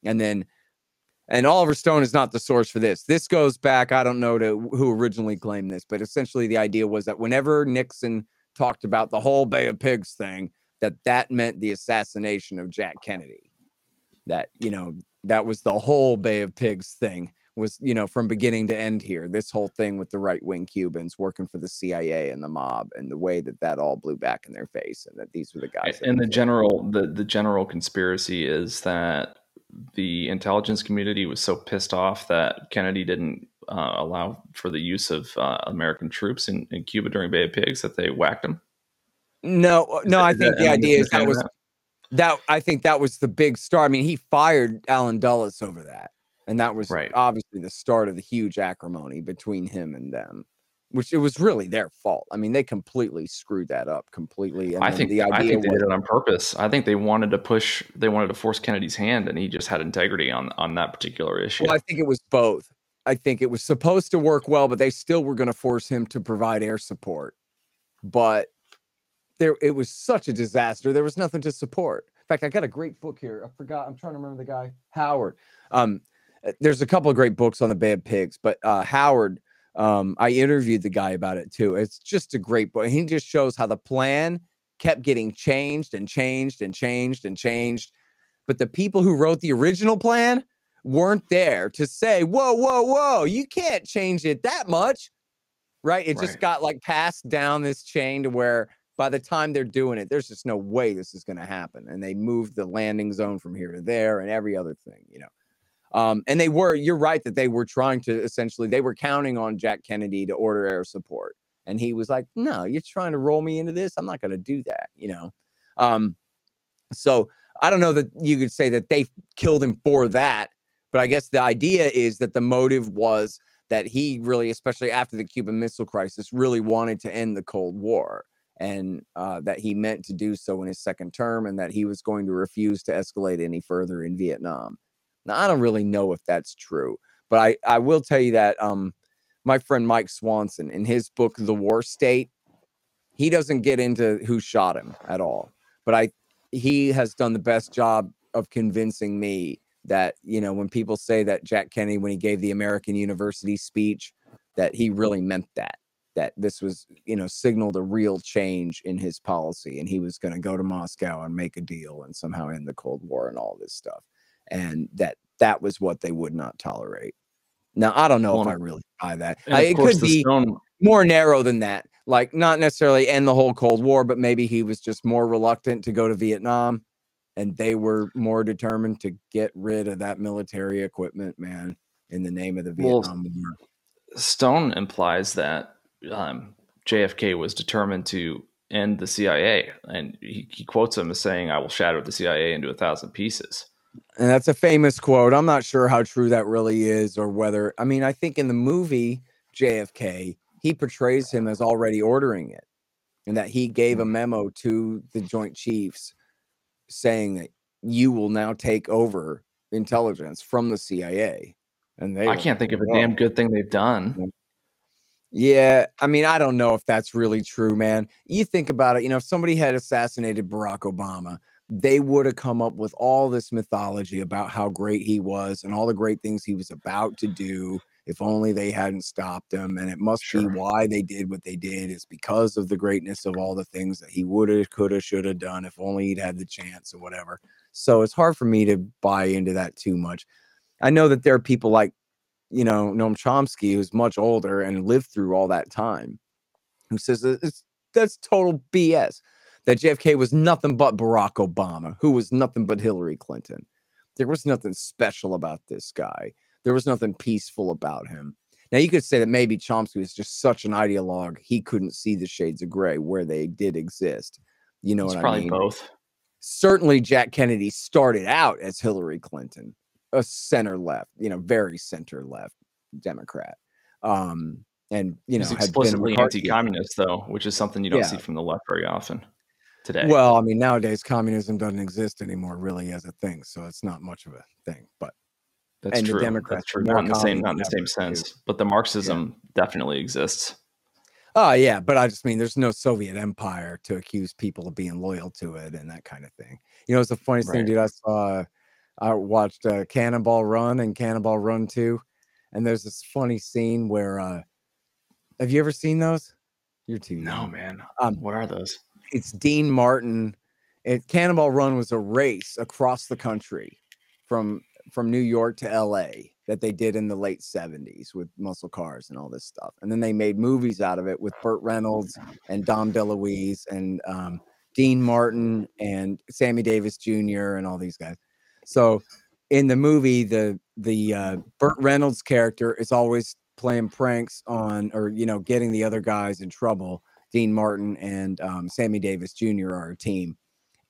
And Oliver Stone is not the source for this. This goes back, I don't know to who originally claimed this, but essentially the idea was that whenever Nixon talked about the whole Bay of Pigs thing, that meant the assassination of Jack Kennedy. That, you know, that was the whole Bay of Pigs thing was, you know, from beginning to end here, this whole thing with the right-wing Cubans working for the CIA and the mob and the way that all blew back in their face and that these were the guys. And the general conspiracy is that the intelligence community was so pissed off that Kennedy didn't allow for the use of American troops in Cuba during Bay of Pigs that they whacked him. I think that was the big start. I mean, he fired Allen Dulles over that. And that was obviously the start of the huge acrimony between him and them, which it was really their fault. I mean, they completely screwed that up completely. And I think they did it on purpose. I think they wanted to force Kennedy's hand, and he just had integrity on that particular issue. Well, I think it was both. I think it was supposed to work well, but they still were going to force him to provide air support. But it was such a disaster. There was nothing to support. In fact, I got a great book here. I forgot. I'm trying to remember the guy, Howard. There's a couple of great books on the Bay of Pigs, but Howard, I interviewed the guy about it too. It's just a great book. He just shows how the plan kept getting changed and changed and changed and changed. But the people who wrote the original plan weren't there to say, whoa, you can't change it that much. Right. It just got like passed down this chain to where by the time they're doing it, there's just no way this is going to happen. And they moved the landing zone from here to there and every other thing, you know. And you're right that they were trying to they were counting on Jack Kennedy to order air support. And he was like, no, you're trying to roll me into this. I'm not going to do that, you know? So I don't know that you could say that they killed him for that, but I guess the idea is that the motive was that he really, especially after the Cuban Missile Crisis, really wanted to end the Cold War and that he meant to do so in his second term and that he was going to refuse to escalate any further in Vietnam. Now, I don't really know if that's true, but I will tell you that my friend Mike Swanson, in his book, The War State, he doesn't get into who shot him at all. But he has done the best job of convincing me that, you know, when people say that Jack Kennedy, when he gave the American University speech, that he really meant that this was, you know, signaled a real change in his policy. And he was going to go to Moscow and make a deal and somehow end the Cold War and all this stuff. And that was what they would not tolerate. Now, I don't know if I really buy that. It could be more narrow than that. Like, not necessarily end the whole Cold War, but maybe he was just more reluctant to go to Vietnam. And they were more determined to get rid of that military equipment, man, in the name of the Vietnam War. Stone implies that JFK was determined to end the CIA. And he quotes him as saying, I will shatter the CIA into 1,000 pieces. And that's a famous quote. I'm not sure how true that really is or whether, I mean, I think in the movie JFK, he portrays him as already ordering it and that he gave a memo to the Joint Chiefs saying that you will now take over intelligence from the CIA. And I can't think of a damn good thing they've done. Yeah, I mean, I don't know if that's really true, man. You think about it, if somebody had assassinated Barack Obama, they would have come up with all this mythology about how great he was and all the great things he was about to do if only they hadn't stopped him. And it must be Sure. why they did what they did is because of the greatness of all the things that he would have, could have, should have done if only he'd had the chance or whatever. So it's hard for me to buy into that too much. I know that there are people like, Noam Chomsky, who's much older and lived through all that time, who says that's total BS, that JFK was nothing but Barack Obama, who was nothing but Hillary Clinton. There was nothing special about this guy. There was nothing peaceful about him. Now, you could say that maybe Chomsky was just such an ideologue, he couldn't see the shades of gray where they did exist. You know it's what I mean? It's probably both. Certainly, Jack Kennedy started out as Hillary Clinton, a center-left, very center-left Democrat. And, he's explicitly anti-communist, though, which is something you don't see from the left very often today. Well, I mean, nowadays, communism doesn't exist anymore, really, as a thing, so it's not much of a thing, but... That's true. That's true. Not in the same sense, but the Marxism definitely exists. Oh yeah, but I just mean there's no Soviet empire to accuse people of being loyal to it and that kind of thing. It's the funniest thing, dude. I watched Cannonball Run and Cannonball Run 2, and there's this funny scene where have you ever seen those? You're too young. No, man. What are those? It's Dean Martin. Cannonball Run was a race across the country from New York to L.A. that they did in the late 70s with muscle cars and all this stuff. And then they made movies out of it with Burt Reynolds and Dom DeLuise and Dean Martin and Sammy Davis Jr. and all these guys. So in the movie, the Burt Reynolds character is always playing pranks on or getting the other guys in trouble. Dean Martin and Sammy Davis Jr. are a team.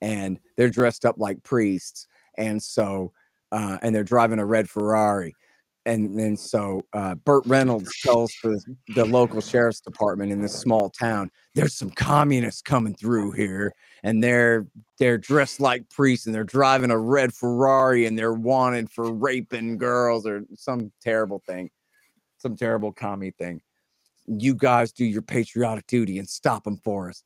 And they're dressed up like priests. And so... and they're driving a red Ferrari. And then so Burt Reynolds tells the local sheriff's department in this small town, there's some communists coming through here, and they're dressed like priests, and they're driving a red Ferrari, and they're wanted for raping girls or some terrible thing, some terrible commie thing. You guys do your patriotic duty and stop them for us.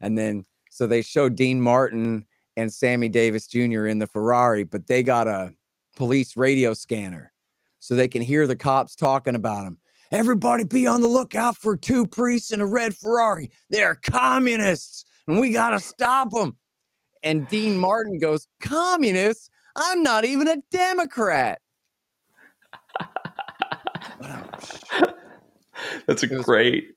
And then so they show Dean Martin and Sammy Davis Jr. in the Ferrari, but they got a police radio scanner so they can hear the cops talking about them. Everybody be on the lookout for two priests in a red Ferrari. They're communists and we got to stop them. And Dean Martin goes, communists? I'm not even a Democrat. That's a great.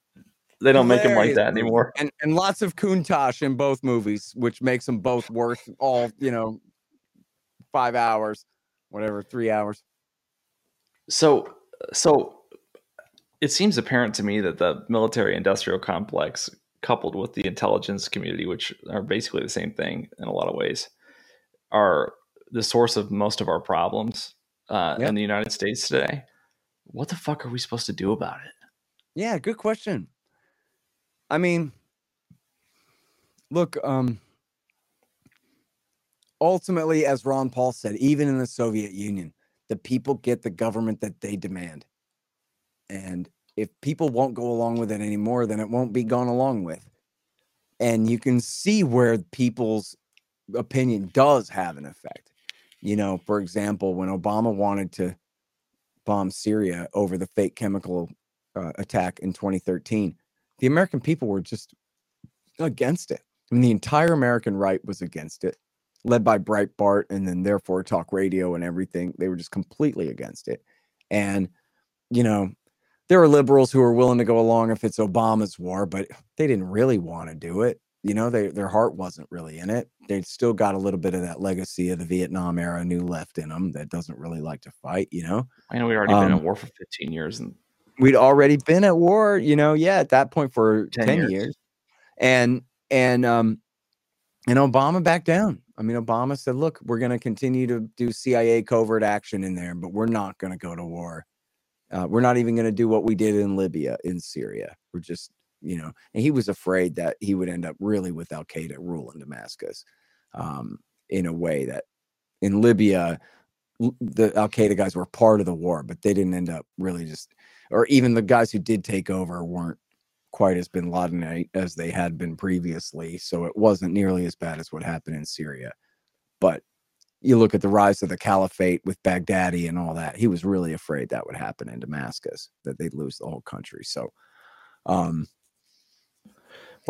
They don't make them like that anymore. And lots of Countach in both movies, which makes them both worth all, 5 hours. Whatever, 3 hours. So it seems apparent to me that the military-industrial complex, coupled with the intelligence community, which are basically the same thing in a lot of ways, are the source of most of our problems in the United States today. What the fuck are we supposed to do about it? Yeah, good question. I mean, look, ultimately, as Ron Paul said, even in the Soviet Union, the people get the government that they demand. And if people won't go along with it anymore, then it won't be gone along with. And you can see where people's opinion does have an effect. For example, when Obama wanted to bomb Syria over the fake chemical attack in 2013, the American people were just against it. I mean, the entire American right was against it, led by Breitbart and then Therefore Talk Radio and everything. They were just completely against it. And, there are liberals who are willing to go along if it's Obama's war, but they didn't really want to do it. Their heart wasn't really in it. They'd still got a little bit of that legacy of the Vietnam era new left in them that doesn't really like to fight, I know we'd already been at war for 15 years. And we'd already been at war, at that point for 10 years. And Obama backed down. I mean, Obama said, look, we're going to continue to do CIA covert action in there, but we're not going to go to war. We're not even going to do what we did in Libya, in Syria. We're just, and he was afraid that he would end up really with al-Qaeda ruling Damascus in a way that in Libya, the al-Qaeda guys were part of the war, but they didn't end up really just or even the guys who did take over weren't quite as bin Ladenite as they had been previously. So it wasn't nearly as bad as what happened in Syria. But you look at the rise of the caliphate with Baghdadi and all that, he was really afraid that would happen in Damascus, that they'd lose the whole country. So, what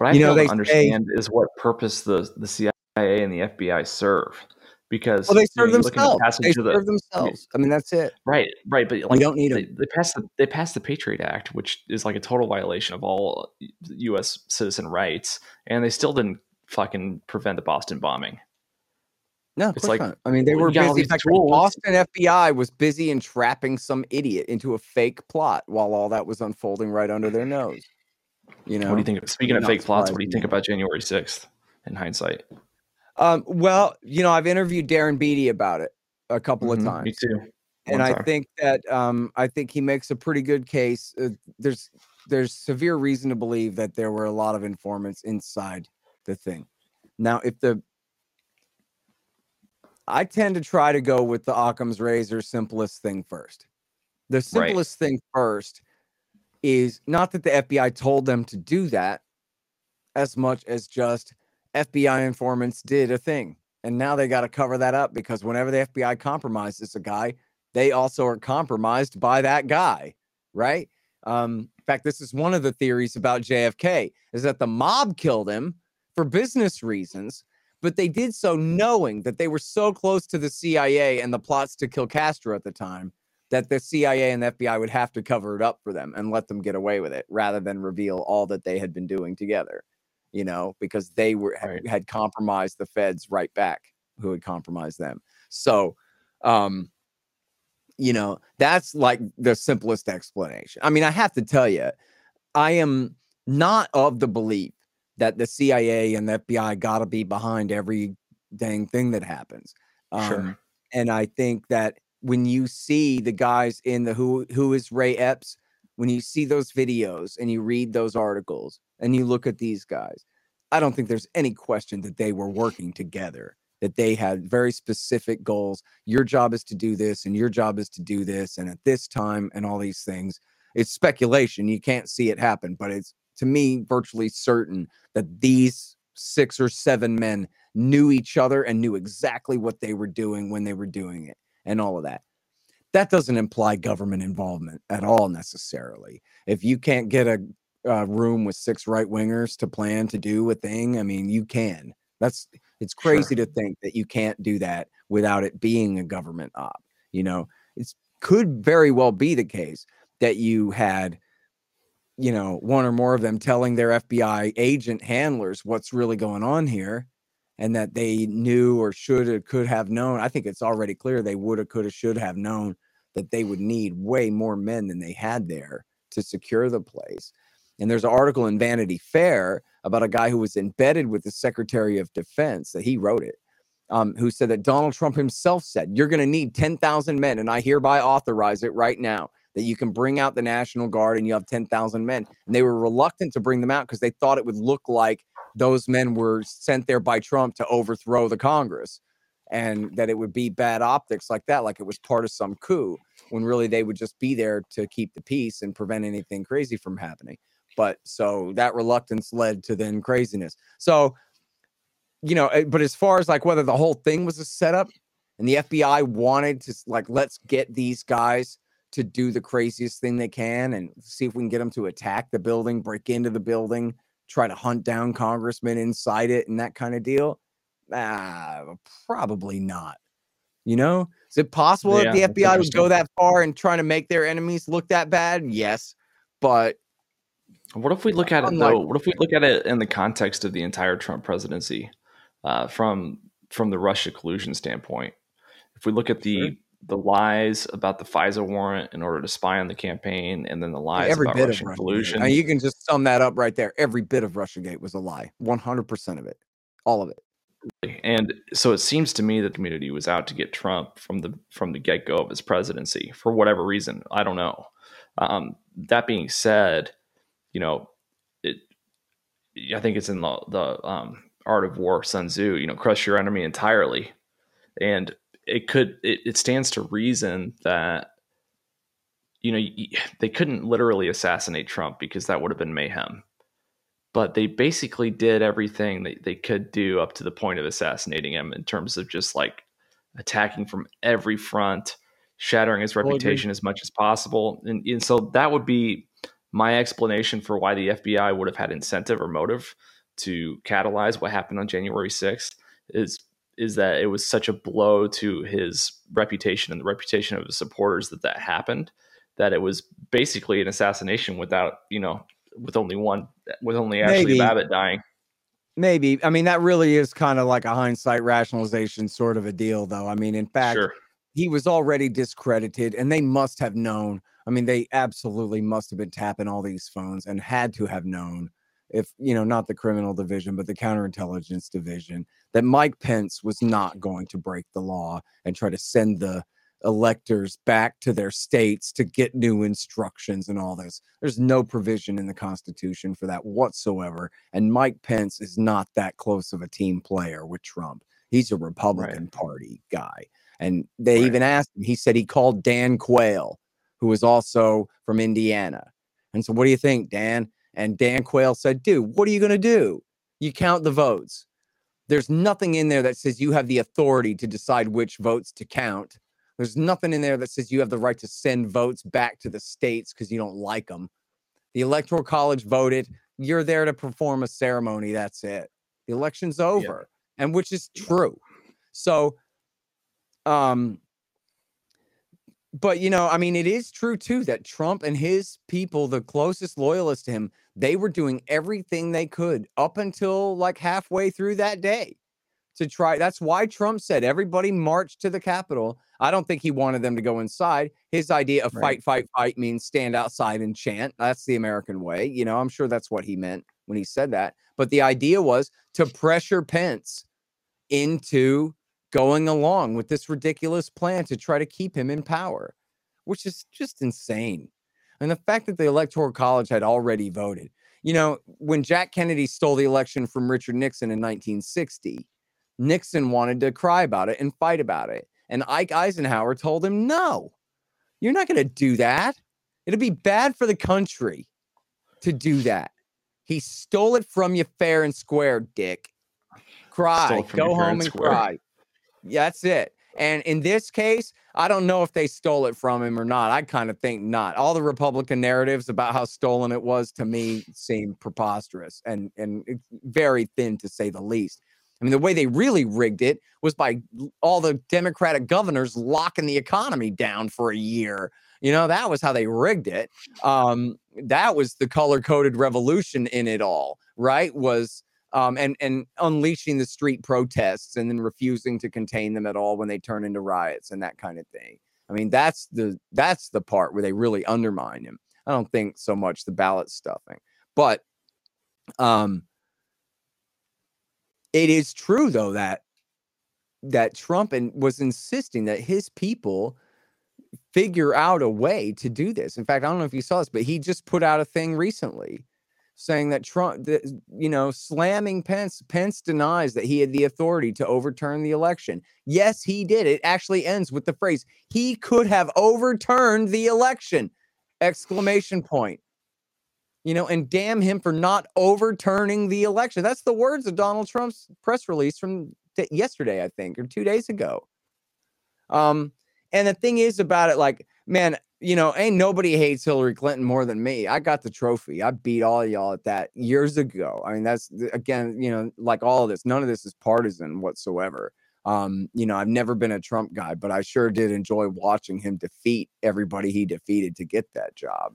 I don't understand is what purpose the CIA and the FBI serve, because they serve themselves. They serve themselves. I mean, that's it. Right. But like, we don't need them. They passed the Patriot Act, which is like a total violation of all U.S. citizen rights, and they still didn't fucking prevent the Boston bombing. No, it's like, not. I mean, they were busy. In fact, the Boston FBI was busy entrapping some idiot into a fake plot while all that was unfolding right under their nose. You know, what do you think of, speaking of fake plots, what do you think about January 6th in hindsight? Well, you know, I've interviewed Darren Beatty about it a couple of times. Me too. I think that I think he makes a pretty good case. There's severe reason to believe that there were a lot of informants inside the thing. Now, I tend to try to go with the Occam's razor, simplest thing first. The simplest thing first is not that the FBI told them to do that as much as just FBI informants did a thing. And now they got to cover that up, because whenever the FBI compromises a guy, they also are compromised by that guy, right? In fact, this is one of the theories about JFK, is that the mob killed him for business reasons, but they did so knowing that they were so close to the CIA and the plots to kill Castro at the time that the CIA and the FBI would have to cover it up for them and let them get away with it, rather than reveal all that they had been doing together, you know, because they were had compromised the feds right back, who had compromised them. So, you know, that's like the simplest explanation. I mean, I have to tell you, I am not of the belief that the CIA and the FBI got to be behind every dang thing that happens. Sure. And I think that when you see the guys in the who is Ray Epps, when you see those videos and you read those articles and you look at these guys, I don't think there's any question that they were working together, that they had very specific goals. Your job is to do this, and your job is to do this, and at this time, and all these things. It's speculation. You can't see it happen, but it's, to me, virtually certain that these 6 or 7 men knew each other and knew exactly what they were doing when they were doing it. And all of that. That doesn't imply government involvement at all necessarily. If you can't get a room with 6 right wingers to plan to do a thing, I mean, you can. It's crazy to think that you can't do that without it being a government op. You know, it could very well be the case that you had, you know, one or more of them telling their FBI agent handlers what's really going on here, and that they knew or should or could have known. I think it's already clear they would have, could have, should have known that they would need way more men than they had there to secure the place. And there's an article in Vanity Fair about a guy who was embedded with the Secretary of Defense, that he wrote it, who said that Donald Trump himself said, you're going to need 10,000 men, and I hereby authorize it right now, that you can bring out the National Guard and you have 10,000 men. And they were reluctant to bring them out because they thought it would look like those men were sent there by Trump to overthrow the Congress, and that it would be bad optics like that, like it was part of some coup, when really they would just be there to keep the peace and prevent anything crazy from happening. But so that reluctance led to then craziness. So, you know, but as far as like whether the whole thing was a setup and the FBI wanted to, like, let's get these guys to do the craziest thing they can and see if we can get them to attack the building, break into the building, try to hunt down congressmen inside it and that kind of deal? Probably not. You know, is it possible that the FBI would go that far and trying to make their enemies look that bad? Yes. But what if we look at it though? What if we look at it in the context of the entire Trump presidency, from the Russia collusion standpoint? If we look at the lies about the FISA warrant in order to spy on the campaign, and then the lies about Russian collusion. You can just sum that up right there. Every bit of Russiagate was a lie. 100% of it. All of it. And so it seems to me that the community was out to get Trump from the get-go of his presidency for whatever reason. I don't know. That being said, you know, I think it's in the Art of War, Sun Tzu, you know, crush your enemy entirely. And it stands to reason that you know, they couldn't literally assassinate Trump because that would have been mayhem. But they basically did everything that they could do up to the point of assassinating him in terms of just like attacking from every front, shattering his reputation as much as possible. And so that would be my explanation for why the FBI would have had incentive or motive to catalyze what happened on January 6th is that it was such a blow to his reputation and the reputation of his supporters that that happened, that it was basically an assassination without, you know, with only Ashley Babbitt dying. Maybe. I mean, that really is kind of like a hindsight rationalization sort of a deal, though. I mean, in fact, sure, he was already discredited, and they must have known. I mean, they absolutely must have been tapping all these phones and had to have known, if, you know, not the criminal division, but the counterintelligence division, that Mike Pence was not going to break the law and try to send the electors back to their states to get new instructions and all this. There's no provision in the Constitution for that whatsoever. And Mike Pence is not that close of a team player with Trump. He's a Republican Party guy. And they even asked him, he said he called Dan Quayle, who is also from Indiana. And so, what do you think, Dan? And Dan Quayle said, dude, what are you going to do? You count the votes. There's nothing in there that says you have the authority to decide which votes to count. There's nothing in there that says you have the right to send votes back to the states because you don't like them. The Electoral College voted. You're there to perform a ceremony. That's it. The election's over, and which is true. So, but, you know, I mean, it is true, too, that Trump and his people, the closest loyalists to him, they were doing everything they could up until like halfway through that day to try. That's why Trump said everybody marched to the Capitol. I don't think he wanted them to go inside. His idea of fight, fight, fight means stand outside and chant. That's the American way. You know, I'm sure that's what he meant when he said that. But the idea was to pressure Pence into going along with this ridiculous plan to try to keep him in power, which is just insane. And the fact that the Electoral College had already voted, you know, when Jack Kennedy stole the election from Richard Nixon in 1960, Nixon wanted to cry about it and fight about it. And Ike Eisenhower told him, no, you're not going to do that. It'll be bad for the country to do that. He stole it from you fair and square, dick. Cry. Go home and cry. Yeah, that's it. And in this case, I don't know if they stole it from him or not. I kind of think not. All the Republican narratives about how stolen it was to me seem preposterous and very thin, to say the least. I mean, the way they really rigged it was by all the Democratic governors locking the economy down for a year. You know, that was how they rigged it. That was the color-coded revolution in it all, right? Was and unleashing the street protests and then refusing to contain them at all when they turn into riots and that kind of thing. I mean, that's the part where they really undermine him. I don't think so much the ballot stuffing, but it is true, though, that Trump was insisting that his people figure out a way to do this. In fact, I don't know if you saw this, but he just put out a thing recently saying that Trump, you know, slamming Pence. Pence denies that he had the authority to overturn the election. Yes, he did. It actually ends with the phrase, he could have overturned the election, !! You know, and damn him for not overturning the election. That's the words of Donald Trump's press release from yesterday, I think, or 2 days ago. And the thing is about it, like, man, you know, ain't nobody hates Hillary Clinton more than me. I got the trophy. I beat all of y'all at that years ago. I mean, that's, again, you know, like all of this, none of this is partisan whatsoever. You know, I've never been a Trump guy, but I sure did enjoy watching him defeat everybody he defeated to get that job.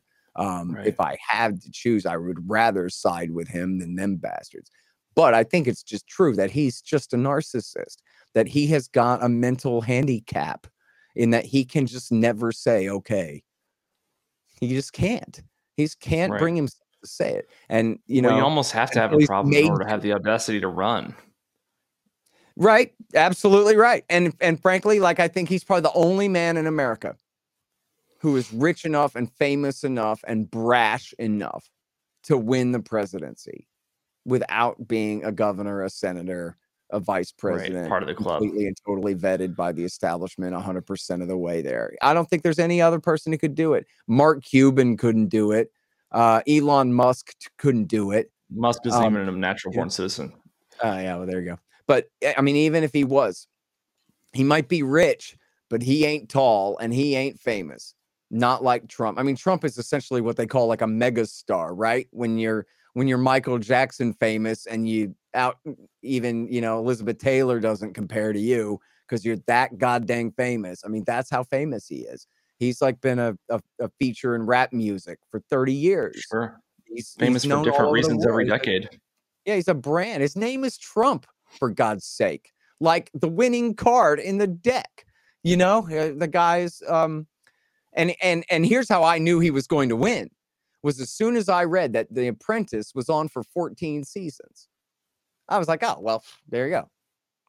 If I had to choose, I would rather side with him than them bastards. But I think it's just true that he's just a narcissist, that he has got a mental handicap in that he can just never say, okay. He just can't. He just can't bring himself to say it. And, you know, you almost have to have a problem in order to have the audacity to run. Right. Absolutely right. And frankly, like, I think he's probably the only man in America who is rich enough and famous enough and brash enough to win the presidency without being a governor, a senator, a vice president, right, part of the club, completely and totally vetted by the establishment 100% of the way there. I don't think there's any other person who could do it. Mark Cuban couldn't do it. Elon Musk couldn't do it. Musk isn't even a natural-born citizen. Yeah, well, there you go. But, I mean, even if he was, he might be rich, but he ain't tall and he ain't famous. Not like Trump. I mean, Trump is essentially what they call like a megastar, right? When you're Michael Jackson famous and you out, even, you know, Elizabeth Taylor doesn't compare to you because you're that goddamn famous. I mean, that's how famous he is. He's like been a feature in rap music for 30 years. Sure. He's famous for different reasons every decade. Yeah, he's a brand. His name is Trump, for God's sake. Like the winning card in the deck. You know, the guy's and here's how I knew he was going to win. Was as soon as I read that The Apprentice was on for 14 seasons. I was like, oh, well, there you go.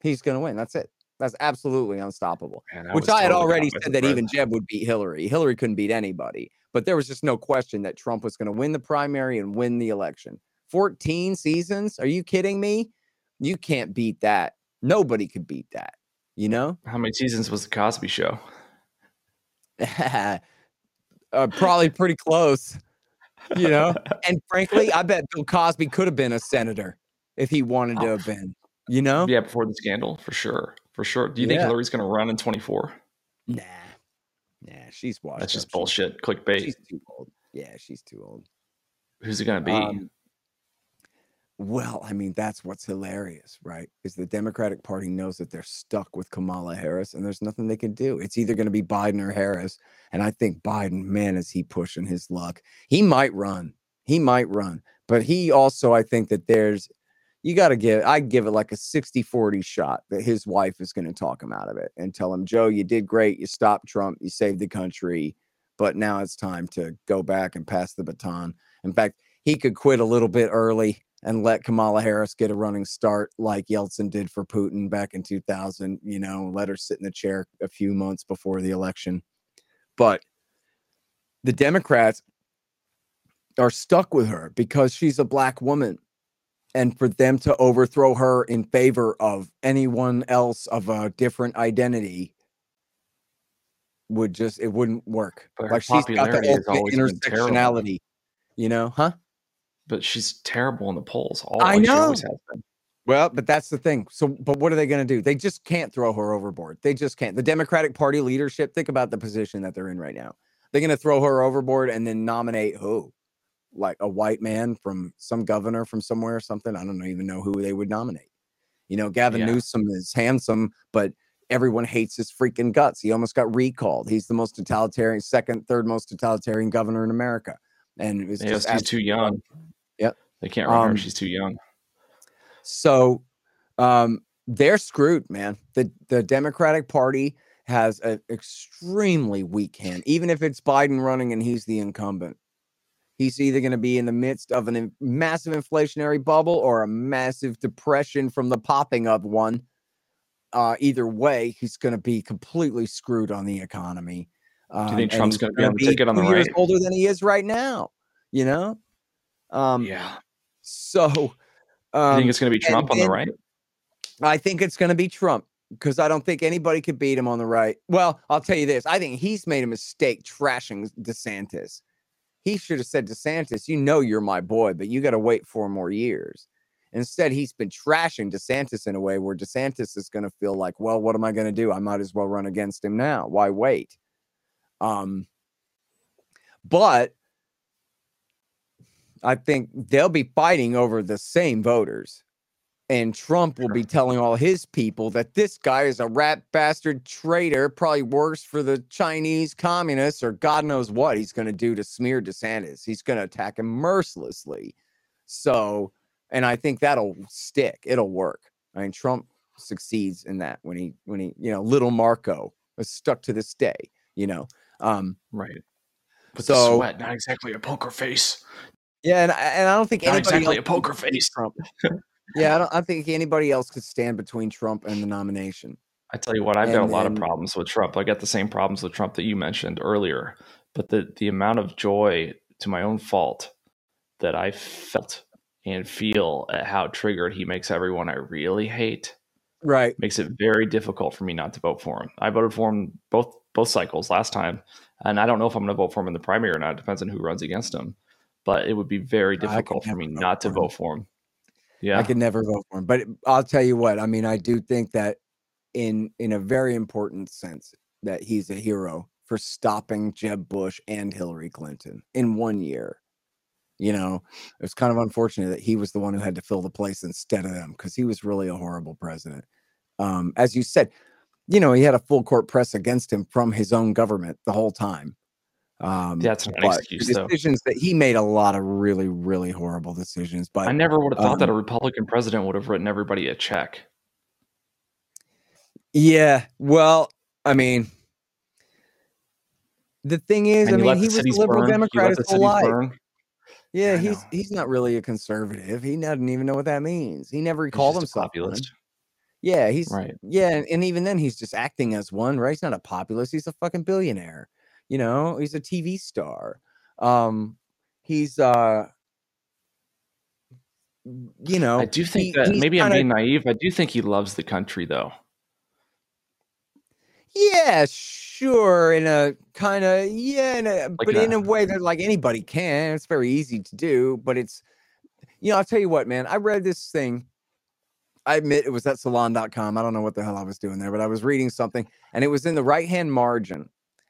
He's going to win. That's it. That's absolutely unstoppable. Man, which I had totally already said that even Jeb would beat Hillary. Hillary couldn't beat anybody. But there was just no question that Trump was going to win the primary and win the election. 14 seasons? Are you kidding me? You can't beat that. Nobody could beat that. You know? How many seasons was The Cosby Show? Probably pretty close. You know, and frankly, I bet Bill Cosby could have been a senator if he wanted to have been, you know? Yeah, before the scandal, for sure. For sure. Do you think Hillary's going to run in 24? Nah, she's washed. That's just bullshit. Clickbait. She's too old. Yeah, she's too old. Who's it going to be? Well, I mean, that's what's hilarious, right? Is the Democratic Party knows that they're stuck with Kamala Harris and there's nothing they can do. It's either going to be Biden or Harris. And I think Biden, man, is he pushing his luck. He might run. But he also, I think that I'd give it like a 60-40 shot that his wife is going to talk him out of it and tell him, Joe, you did great. You stopped Trump. You saved the country. But now it's time to go back and pass the baton. In fact, he could quit a little bit early and let Kamala Harris get a running start like Yeltsin did for Putin back in 2000, you know, let her sit in the chair a few months before the election. But the Democrats are stuck with her because she's a black woman. And for them to overthrow her in favor of anyone else of a different identity it wouldn't work. But like she's got the intersectionality, you know, huh? But she's terrible in the polls. I know. She always has been. Well, but that's the thing. So, but what are they going to do? They just can't throw her overboard. They just can't. The Democratic Party leadership, think about the position that they're in right now. They're going to throw her overboard and then nominate who? Like a white man from some governor from somewhere or something. I don't even know who they would nominate. You know, Gavin Newsom is handsome, but everyone hates his freaking guts. He almost got recalled. He's the most totalitarian, third most totalitarian governor in America. And it was just he's too young. Yep. They can't run her. She's too young. So they're screwed, man. The Democratic Party has an extremely weak hand. Even if it's Biden running and he's the incumbent, he's either going to be in the midst of a massive inflationary bubble or a massive depression from the popping of one. Either way, he's going to be completely screwed on the economy. Do you think Trump's going to be able to take it on the right? He's older than he is right now, you know? You think it's going to be Trump on the right? I think it's going to be Trump because I don't think anybody could beat him on the right. Well, I'll tell you this. I think he's made a mistake trashing DeSantis. He should have said, DeSantis, you know you're my boy, but you got to wait 4 more years. Instead, he's been trashing DeSantis in a way where DeSantis is going to feel like, well, what am I going to do? I might as well run against him now. Why wait? But I think they'll be fighting over the same voters, and Trump will be telling all his people that this guy is a rat bastard traitor, probably works for the Chinese communists or God knows what he's going to do to smear DeSantis. He's going to attack him mercilessly. So, and I think that'll stick. It'll work. I mean, Trump succeeds in that when he, you know, little Marco is stuck to this day. You know, right. But so, sweat, not exactly a poker face. Yeah, and I don't think not anybody exactly else a poker face. Trump. Yeah, I don't think anybody else could stand between Trump and the nomination. I tell you what, I've got a lot of problems with Trump. I got the same problems with Trump that you mentioned earlier. But the amount of joy to my own fault that I felt and feel at how triggered he makes everyone I really hate Right. Makes it very difficult for me not to vote for him. I voted for him both cycles last time, and I don't know if I'm going to vote for him in the primary or not. It depends on who runs against him. But it would be very difficult for me not to vote for him. Yeah, I could never vote for him. But I'll tell you what, I mean, I do think that in a very important sense that he's a hero for stopping Jeb Bush and Hillary Clinton in 1 year. You know, it was kind of unfortunate that he was the one who had to fill the place instead of them, because he was really a horrible president. As you said, you know, he had a full court press against him from his own government the whole time. That's an excuse, though. Decisions that he made, a lot of really, really horrible decisions. But I never would have thought that a Republican president would have written everybody a check. Yeah, well, I mean, the thing is, I mean, he was a liberal Democrat his whole life. Yeah, he's not really a conservative. He doesn't even know what that means. He never called himself populist. Yeah, he's right. Yeah, and even then, he's just acting as one. Right? He's not a populist. He's a fucking billionaire. You know, he's a TV star. You know, I do think that maybe I'm being naive. I do think he loves the country, though. Yeah, sure. In a way that like anybody can. It's very easy to do, but it's, you know, I'll tell you what, man, I read this thing. I admit it was at salon.com. I don't know what the hell I was doing there, but I was reading something and it was in the right-hand margin.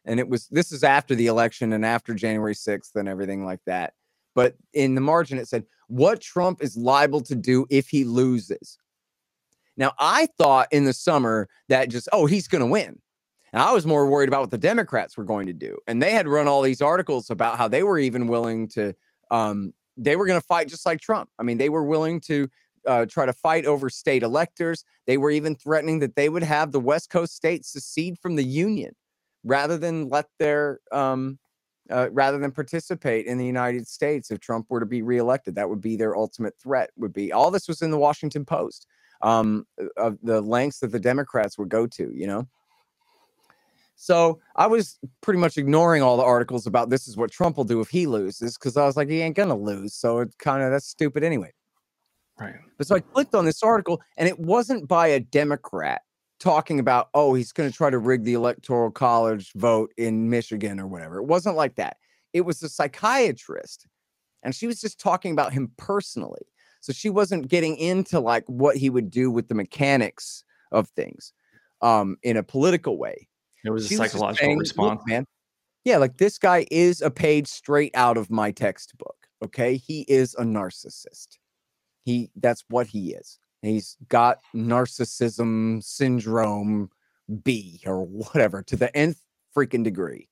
And this is after the election and after January 6th and everything like that. But in the margin, it said, what Trump is liable to do if he loses. Now, I thought in the summer that he's going to win. And I was more worried about what the Democrats were going to do. And they had run all these articles about how they were even willing to, they were going to fight just like Trump. I mean, they were willing to try to fight over state electors. They were even threatening that they would have the West Coast states secede from the Union, rather than let their, rather than participate in the United States if Trump were to be reelected. That would be their ultimate threat. Would be all this was in the Washington Post, of the lengths that the Democrats would go to, you know. So I was pretty much ignoring all the articles about this is what Trump will do if he loses, because I was like, he ain't gonna lose, so it's kind of that's stupid anyway. Right. But so I clicked on this article, and it wasn't by a Democrat talking about, oh, he's going to try to rig the electoral college vote in Michigan or whatever. It wasn't like that. It was a psychiatrist, and she was just talking about him personally. So she wasn't getting into like what he would do with the mechanics of things in a political way. It was a psychological response, man. Yeah, like this guy is a page straight out of my textbook. Okay, he is a narcissist. That's what he is. He's got narcissism syndrome B or whatever to the nth freaking degree.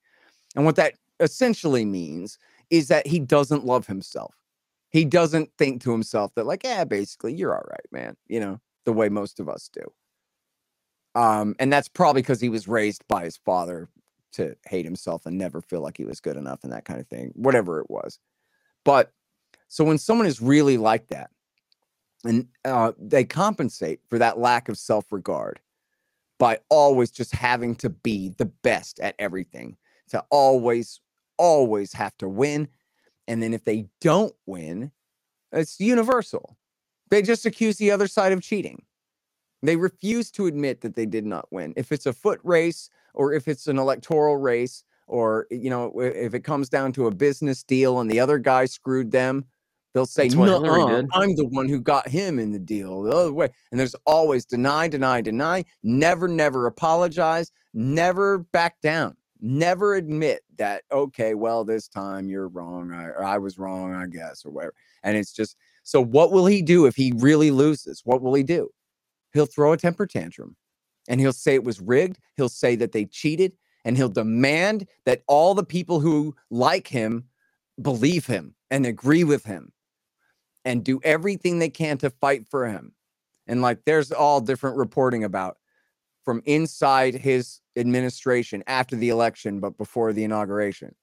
And what that essentially means is that he doesn't love himself. He doesn't think to himself that like, yeah, basically you're all right, man. You know, the way most of us do. And that's probably because he was raised by his father to hate himself and never feel like he was good enough and that kind of thing, whatever it was. But so when someone is really like that, and they compensate for that lack of self-regard by always just having to be the best at everything, to always, always have to win. And then if they don't win, it's universal. They just accuse the other side of cheating. They refuse to admit that they did not win. If it's a foot race or if it's an electoral race or, you know, if it comes down to a business deal and the other guy screwed them, they'll say, no, I'm the one who got him in the deal the other way. And there's always deny, never apologize, never back down, never admit that, okay, well, this time you're wrong, or I was wrong, I guess, or whatever. And it's just, so what will he do if he really loses? What will he do? He'll throw a temper tantrum, and he'll say it was rigged. He'll say that they cheated, and he'll demand that all the people who like him believe him and agree with him and do everything they can to fight for him. And like, there's all different reporting about from inside his administration after the election, but before the inauguration,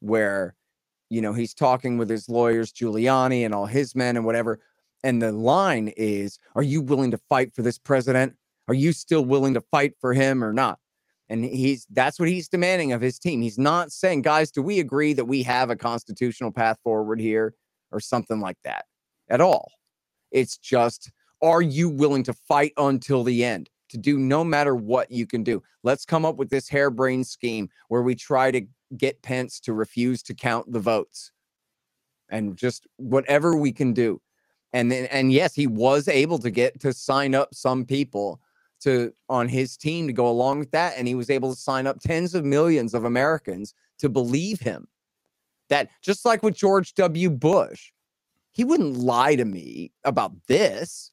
where, you know, he's talking with his lawyers, Giuliani and all his men and whatever. And the line is, are you willing to fight for this president? Are you still willing to fight for him or not? And that's what he's demanding of his team. He's not saying, guys, do we agree that we have a constitutional path forward here or something like that at all? It's just, Are you willing to fight until the end, to do no matter what you can do? Let's come up with this harebrained scheme where we try to get Pence to refuse to count the votes and just whatever we can do. And then, and yes, he was able to get to sign up some people to on his team to go along with that. And he was able to sign up tens of millions of Americans to believe him. That just like with George W. Bush, he wouldn't lie to me about this.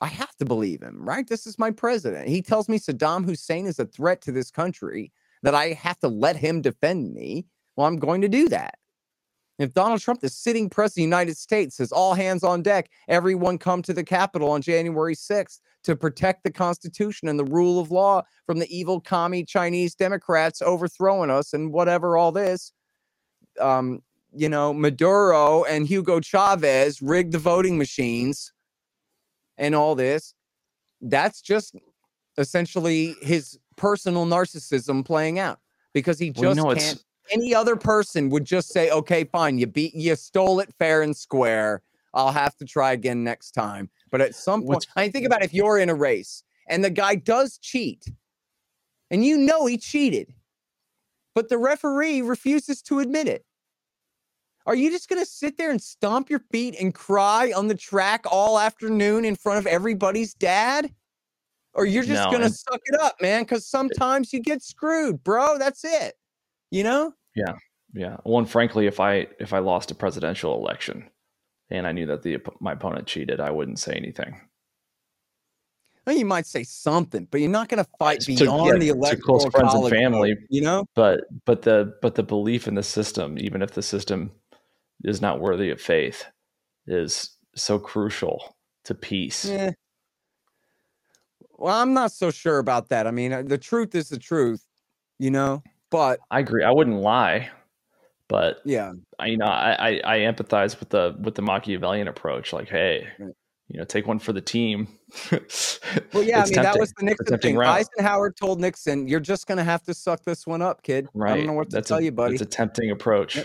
I have to believe him, right? This is my president. He tells me Saddam Hussein is a threat to this country, that I have to let him defend me. Well, I'm going to do that. If Donald Trump, the sitting president of the United States, says all hands on deck, everyone come to the Capitol on January 6th to protect the Constitution and the rule of law from the evil commie Chinese Democrats overthrowing us and whatever all this, you know, Maduro and Hugo Chavez rigged the voting machines and all this, that's just essentially his personal narcissism playing out, because he just can't. Any other person would just say, okay, fine, you stole it fair and square. I'll have to try again next time. But at some point, I think about if you're in a race and the guy does cheat and you know he cheated, but the referee refuses to admit it. Are you just going to sit there and stomp your feet and cry on the track all afternoon in front of everybody's dad? Or you're just going to suck it up, man, because sometimes you get screwed, bro. That's it. You know? Yeah. Yeah. Well, and frankly, if I lost a presidential election and I knew that my opponent cheated, I wouldn't say anything. Well, you might say something, but you're not going to fight beyond the electoral college. To close friends and family, you know? But the belief in the system, even if the system is not worthy of faith, is so crucial to peace. Yeah. Well, I'm not so sure about that. I mean, the truth is the truth, you know? But I agree. I wouldn't lie, but yeah, I empathize with the Machiavellian approach. Like, hey, take one for the team. Well, yeah, that was the Nixon thing. Route. Eisenhower told Nixon, "You're just going to have to suck this one up, kid." Right. I don't know what to tell you, buddy. It's a tempting approach,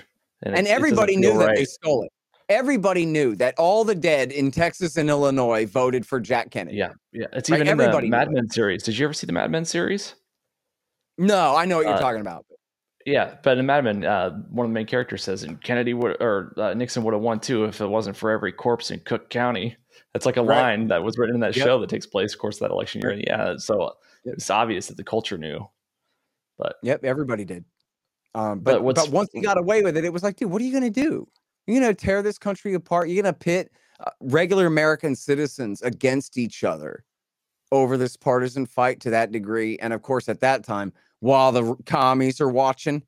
and everybody knew that they stole it. Everybody knew that all the dead in Texas and Illinois voted for Jack Kennedy. Yeah, yeah. It's even in the Mad Men series. Did you ever see the Mad Men series? No, I know what you're talking about. Yeah, but in Mad Men, one of the main characters says, and Nixon would have won too if it wasn't for every corpse in Cook County. That's like a line that was written in that show that takes place, of course, that election year. And yeah, so it's obvious that the culture knew. But everybody did. But once he got away with it, it was like, dude, what are you going to do? You're going to tear this country apart. You're going to pit regular American citizens against each other over this partisan fight to that degree. And of course, at that time, while the commies are watching,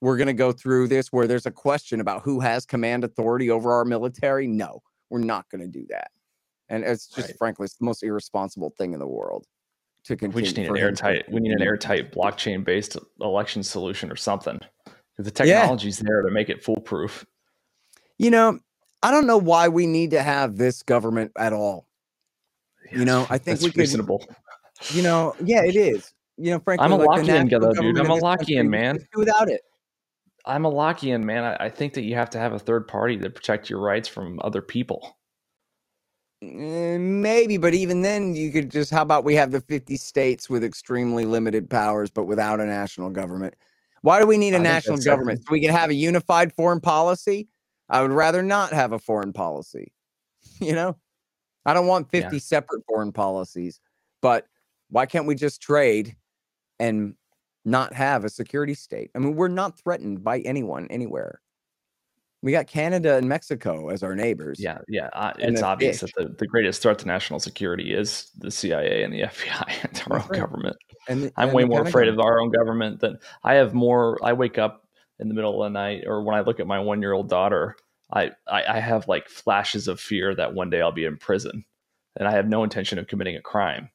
we're going to go through this where there's a question about who has command authority over our military. No, we're not going to do that. And it's just, frankly, it's the most irresponsible thing in the world to continue. We just need an airtight blockchain-based election solution or something. The technology's there to make it foolproof. You know, I don't know why we need to have this government at all. You know, I think it's reasonable. You know, yeah, it is. You know, frankly, I'm a Lockean guy, dude. I'm a Lockean man. Without it, I'm a Lockean man. I think that you have to have a third party to protect your rights from other people. Maybe, but even then, you could just. How about we have the 50 states with extremely limited powers, but without a national government? Why do we need a national government? So we can have a unified foreign policy. I would rather not have a foreign policy. You know. I don't want 50 separate foreign policies, but why can't we just trade and not have a security state? I mean, we're not threatened by anyone anywhere. We got Canada and Mexico as our neighbors. Yeah, yeah. It's obvious that the greatest threat to national security is the CIA and the FBI and our own government. And I'm way more afraid of our own government than I have more. I wake up in the middle of the night, or when I look at my 1-year-old daughter, I have like flashes of fear that one day I'll be in prison, and I have no intention of committing a crime.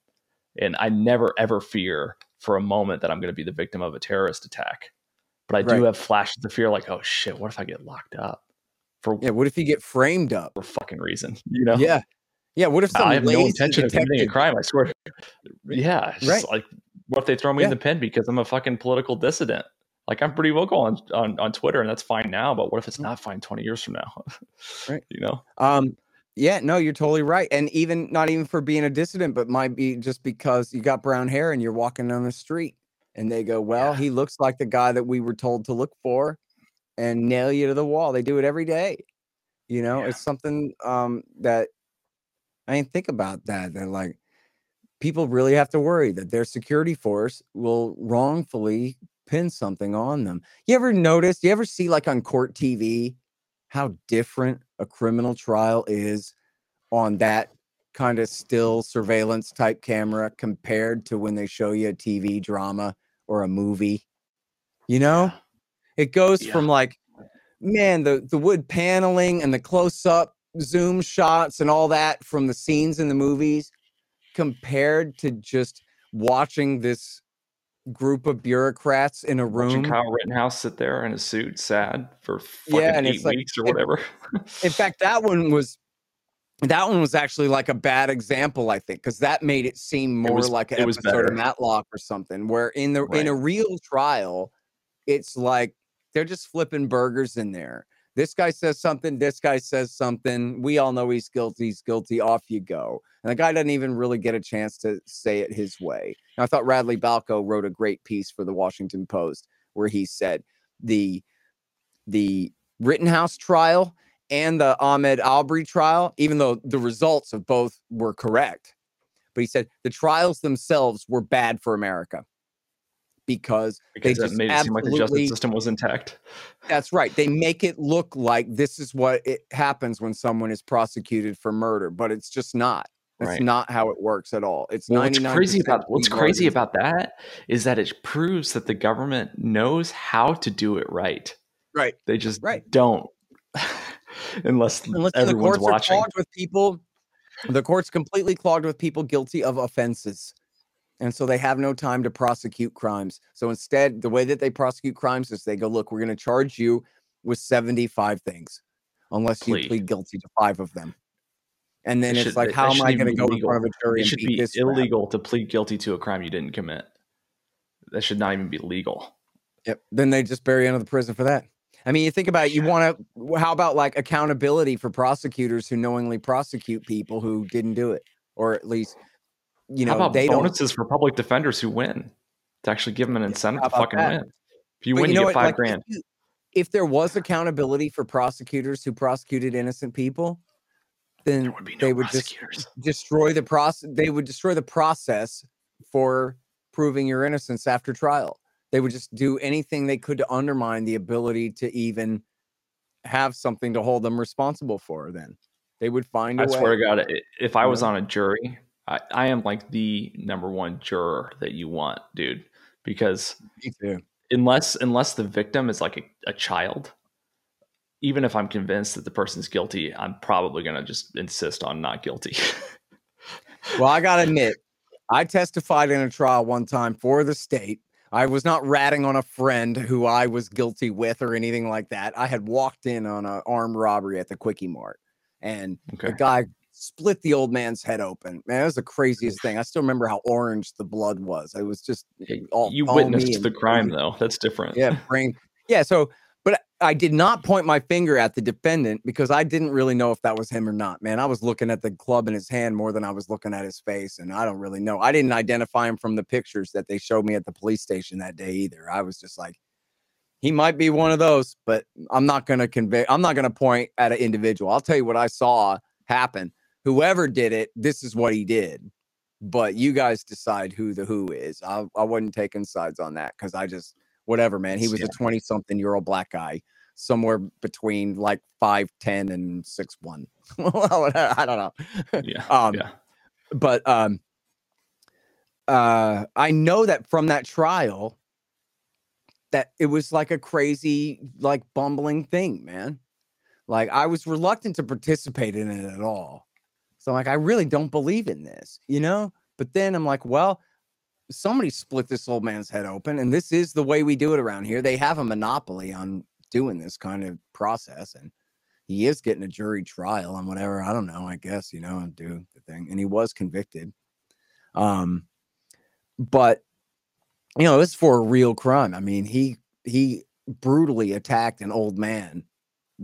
And I never, ever fear for a moment that I'm going to be the victim of a terrorist attack. But I do have flashes of fear like, oh, shit, what if I get locked up? What if you get framed up? For fucking reason, you know? Yeah. Yeah, what if I have no intention of committing a crime, I swear. Yeah. It's just like, what if they throw me in the pen because I'm a fucking political dissident? Like, I'm pretty vocal on Twitter, and that's fine now. But what if it's not fine 20 years from now? Right. You know? Yeah, no, you're totally right. And even not even for being a dissident, but might be just because you got brown hair and you're walking down the street and they go, well, Yeah. he looks like the guy that we were told to look for, and nail you to the wall. They do it every day. Yeah. It's something that I didn't think about, that like people really have to worry that their security force will wrongfully pin something on them. You ever see, like, on court TV how different a criminal trial is on that kind of still surveillance type camera compared to when they show you a TV drama or a movie? Yeah. It goes from, like, man, the wood paneling and the close-up zoom shots and all that from the scenes in the movies compared to just watching this group of bureaucrats in a room. Watching Kyle Rittenhouse sit there in a suit, sad for fucking 8 weeks or whatever. In fact, that one was actually like a bad example, I think, because that made it seem like an episode of Matlock or something, where in a real trial, it's like they're just flipping burgers in there. This guy says something. This guy says something. We all know he's guilty. He's guilty. Off you go. And the guy doesn't even really get a chance to say it his way. And I thought Radley Balco wrote a great piece for the Washington Post where he said the Rittenhouse trial and the Ahmed Arbery trial, even though the results of both were correct, but he said the trials themselves were bad for America. Because they just made it seem like the justice system was intact. That's right. They make it look like this is what it happens when someone is prosecuted for murder, but it's just not. That's not how it works at all. It's 99%. What's crazy about that is that it proves that the government knows how to do it right. Right. They just don't, unless everyone's watching. The court's completely clogged with people guilty of offenses. And so they have no time to prosecute crimes. So instead, the way that they prosecute crimes is they go, look, we're going to charge you with 75 things unless you plead guilty to 5 of them. And then it's like, how am I going to go in front of a jury? It should be illegal to plead guilty to a crime you didn't commit. That should not even be legal. Yep. Then they just bury you under the prison for that. I mean, you think about it, how about like accountability for prosecutors who knowingly prosecute people who didn't do it, or at least... how about bonuses for public defenders who win, to actually give them an incentive to fucking win? If you win, you get $5,000. If there was accountability for prosecutors who prosecuted innocent people, then they would just destroy the process. They would destroy the process for proving your innocence after trial. They would just do anything they could to undermine the ability to even have something to hold them responsible for. Then they would find a way. I swear to God, if I was on a jury, I am like the number one juror that you want, dude, because unless the victim is like a child, even if I'm convinced that the person's guilty, I'm probably going to just insist on not guilty. Well, I got to admit, I testified in a trial one time for the state. I was not ratting on a friend who I was guilty with or anything like that. I had walked in on an armed robbery at the Quickie Mart, and the guy split the old man's head open. Man, that was the craziest thing. I still remember how orange the blood was. It was just all. You witnessed the crime, though. That's different. Yeah, So, but I did not point my finger at the defendant because I didn't really know if that was him or not. Man, I was looking at the club in his hand more than I was looking at his face, and I don't really know. I didn't identify him from the pictures that they showed me at the police station that day either. I was just like, he might be one of those, but I'm not going to I'm not going to point at an individual. I'll tell you what I saw happen. Whoever did it, this is what he did. But you guys decide who the who is. I wasn't taking sides on that because I just, whatever, man. He was a 20-something-year-old black guy somewhere between like 5'10" and 6'1". I don't know. But I know that from that trial that it was like a crazy, like bumbling thing, man. Like I was reluctant to participate in it at all. So I'm like, I really don't believe in this, But then I'm like, well, somebody split this old man's head open, and this is the way we do it around here. They have a monopoly on doing this kind of process, and he is getting a jury trial and whatever. I don't know. I guess, and do the thing. And he was convicted. But, it's for a real crime. I mean, he brutally attacked an old man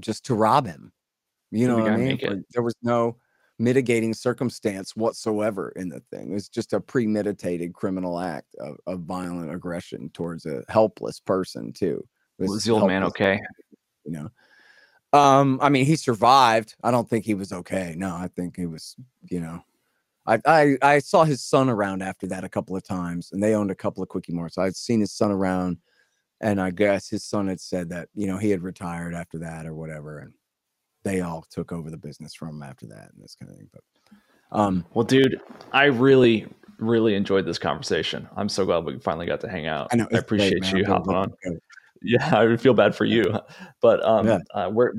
just to rob him. You know what I mean? There was no... mitigating circumstance whatsoever in the thing. It's just a premeditated criminal act of violent aggression towards a helpless person too. Was the old man okay? You know, I mean, he survived. I don't think he was okay. No, I think he was, you know, I saw his son around after that a couple of times, and they owned a couple of Quickie Marts. I'd seen his son around, and I guess his son had said that, you know, he had retired after that or whatever, and they all took over the business from him after that and this kind of thing. But, well, dude, I really, really enjoyed this conversation. I'm so glad we finally got to hang out. I know, I appreciate you hopping on. Yeah, I would feel bad for you. But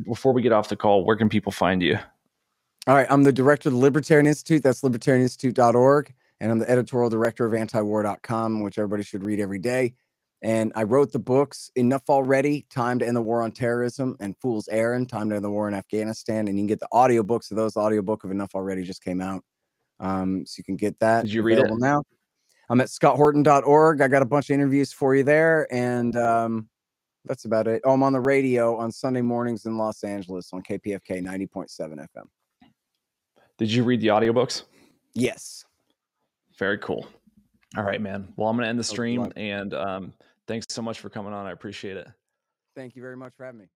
before we get off the call, where can people find you? All right. I'm the director of the Libertarian Institute. That's libertarianinstitute.org. And I'm the editorial director of antiwar.com, which everybody should read every day. And I wrote the books Enough Already, Time to End the War on Terrorism, and Fool's Errand, Time to End the War in Afghanistan. And you can get the audiobooks of those. Audiobook of Enough Already just came out. So you can get that. Did you read it? Now. I'm at scotthorton.org. I got a bunch of interviews for you there. And that's about it. Oh, I'm on the radio on Sunday mornings in Los Angeles on KPFK 90.7 FM. Did you read the audiobooks? Yes. Very cool. All right, man. Well, I'm going to end the stream, and thanks so much for coming on. I appreciate it. Thank you very much for having me.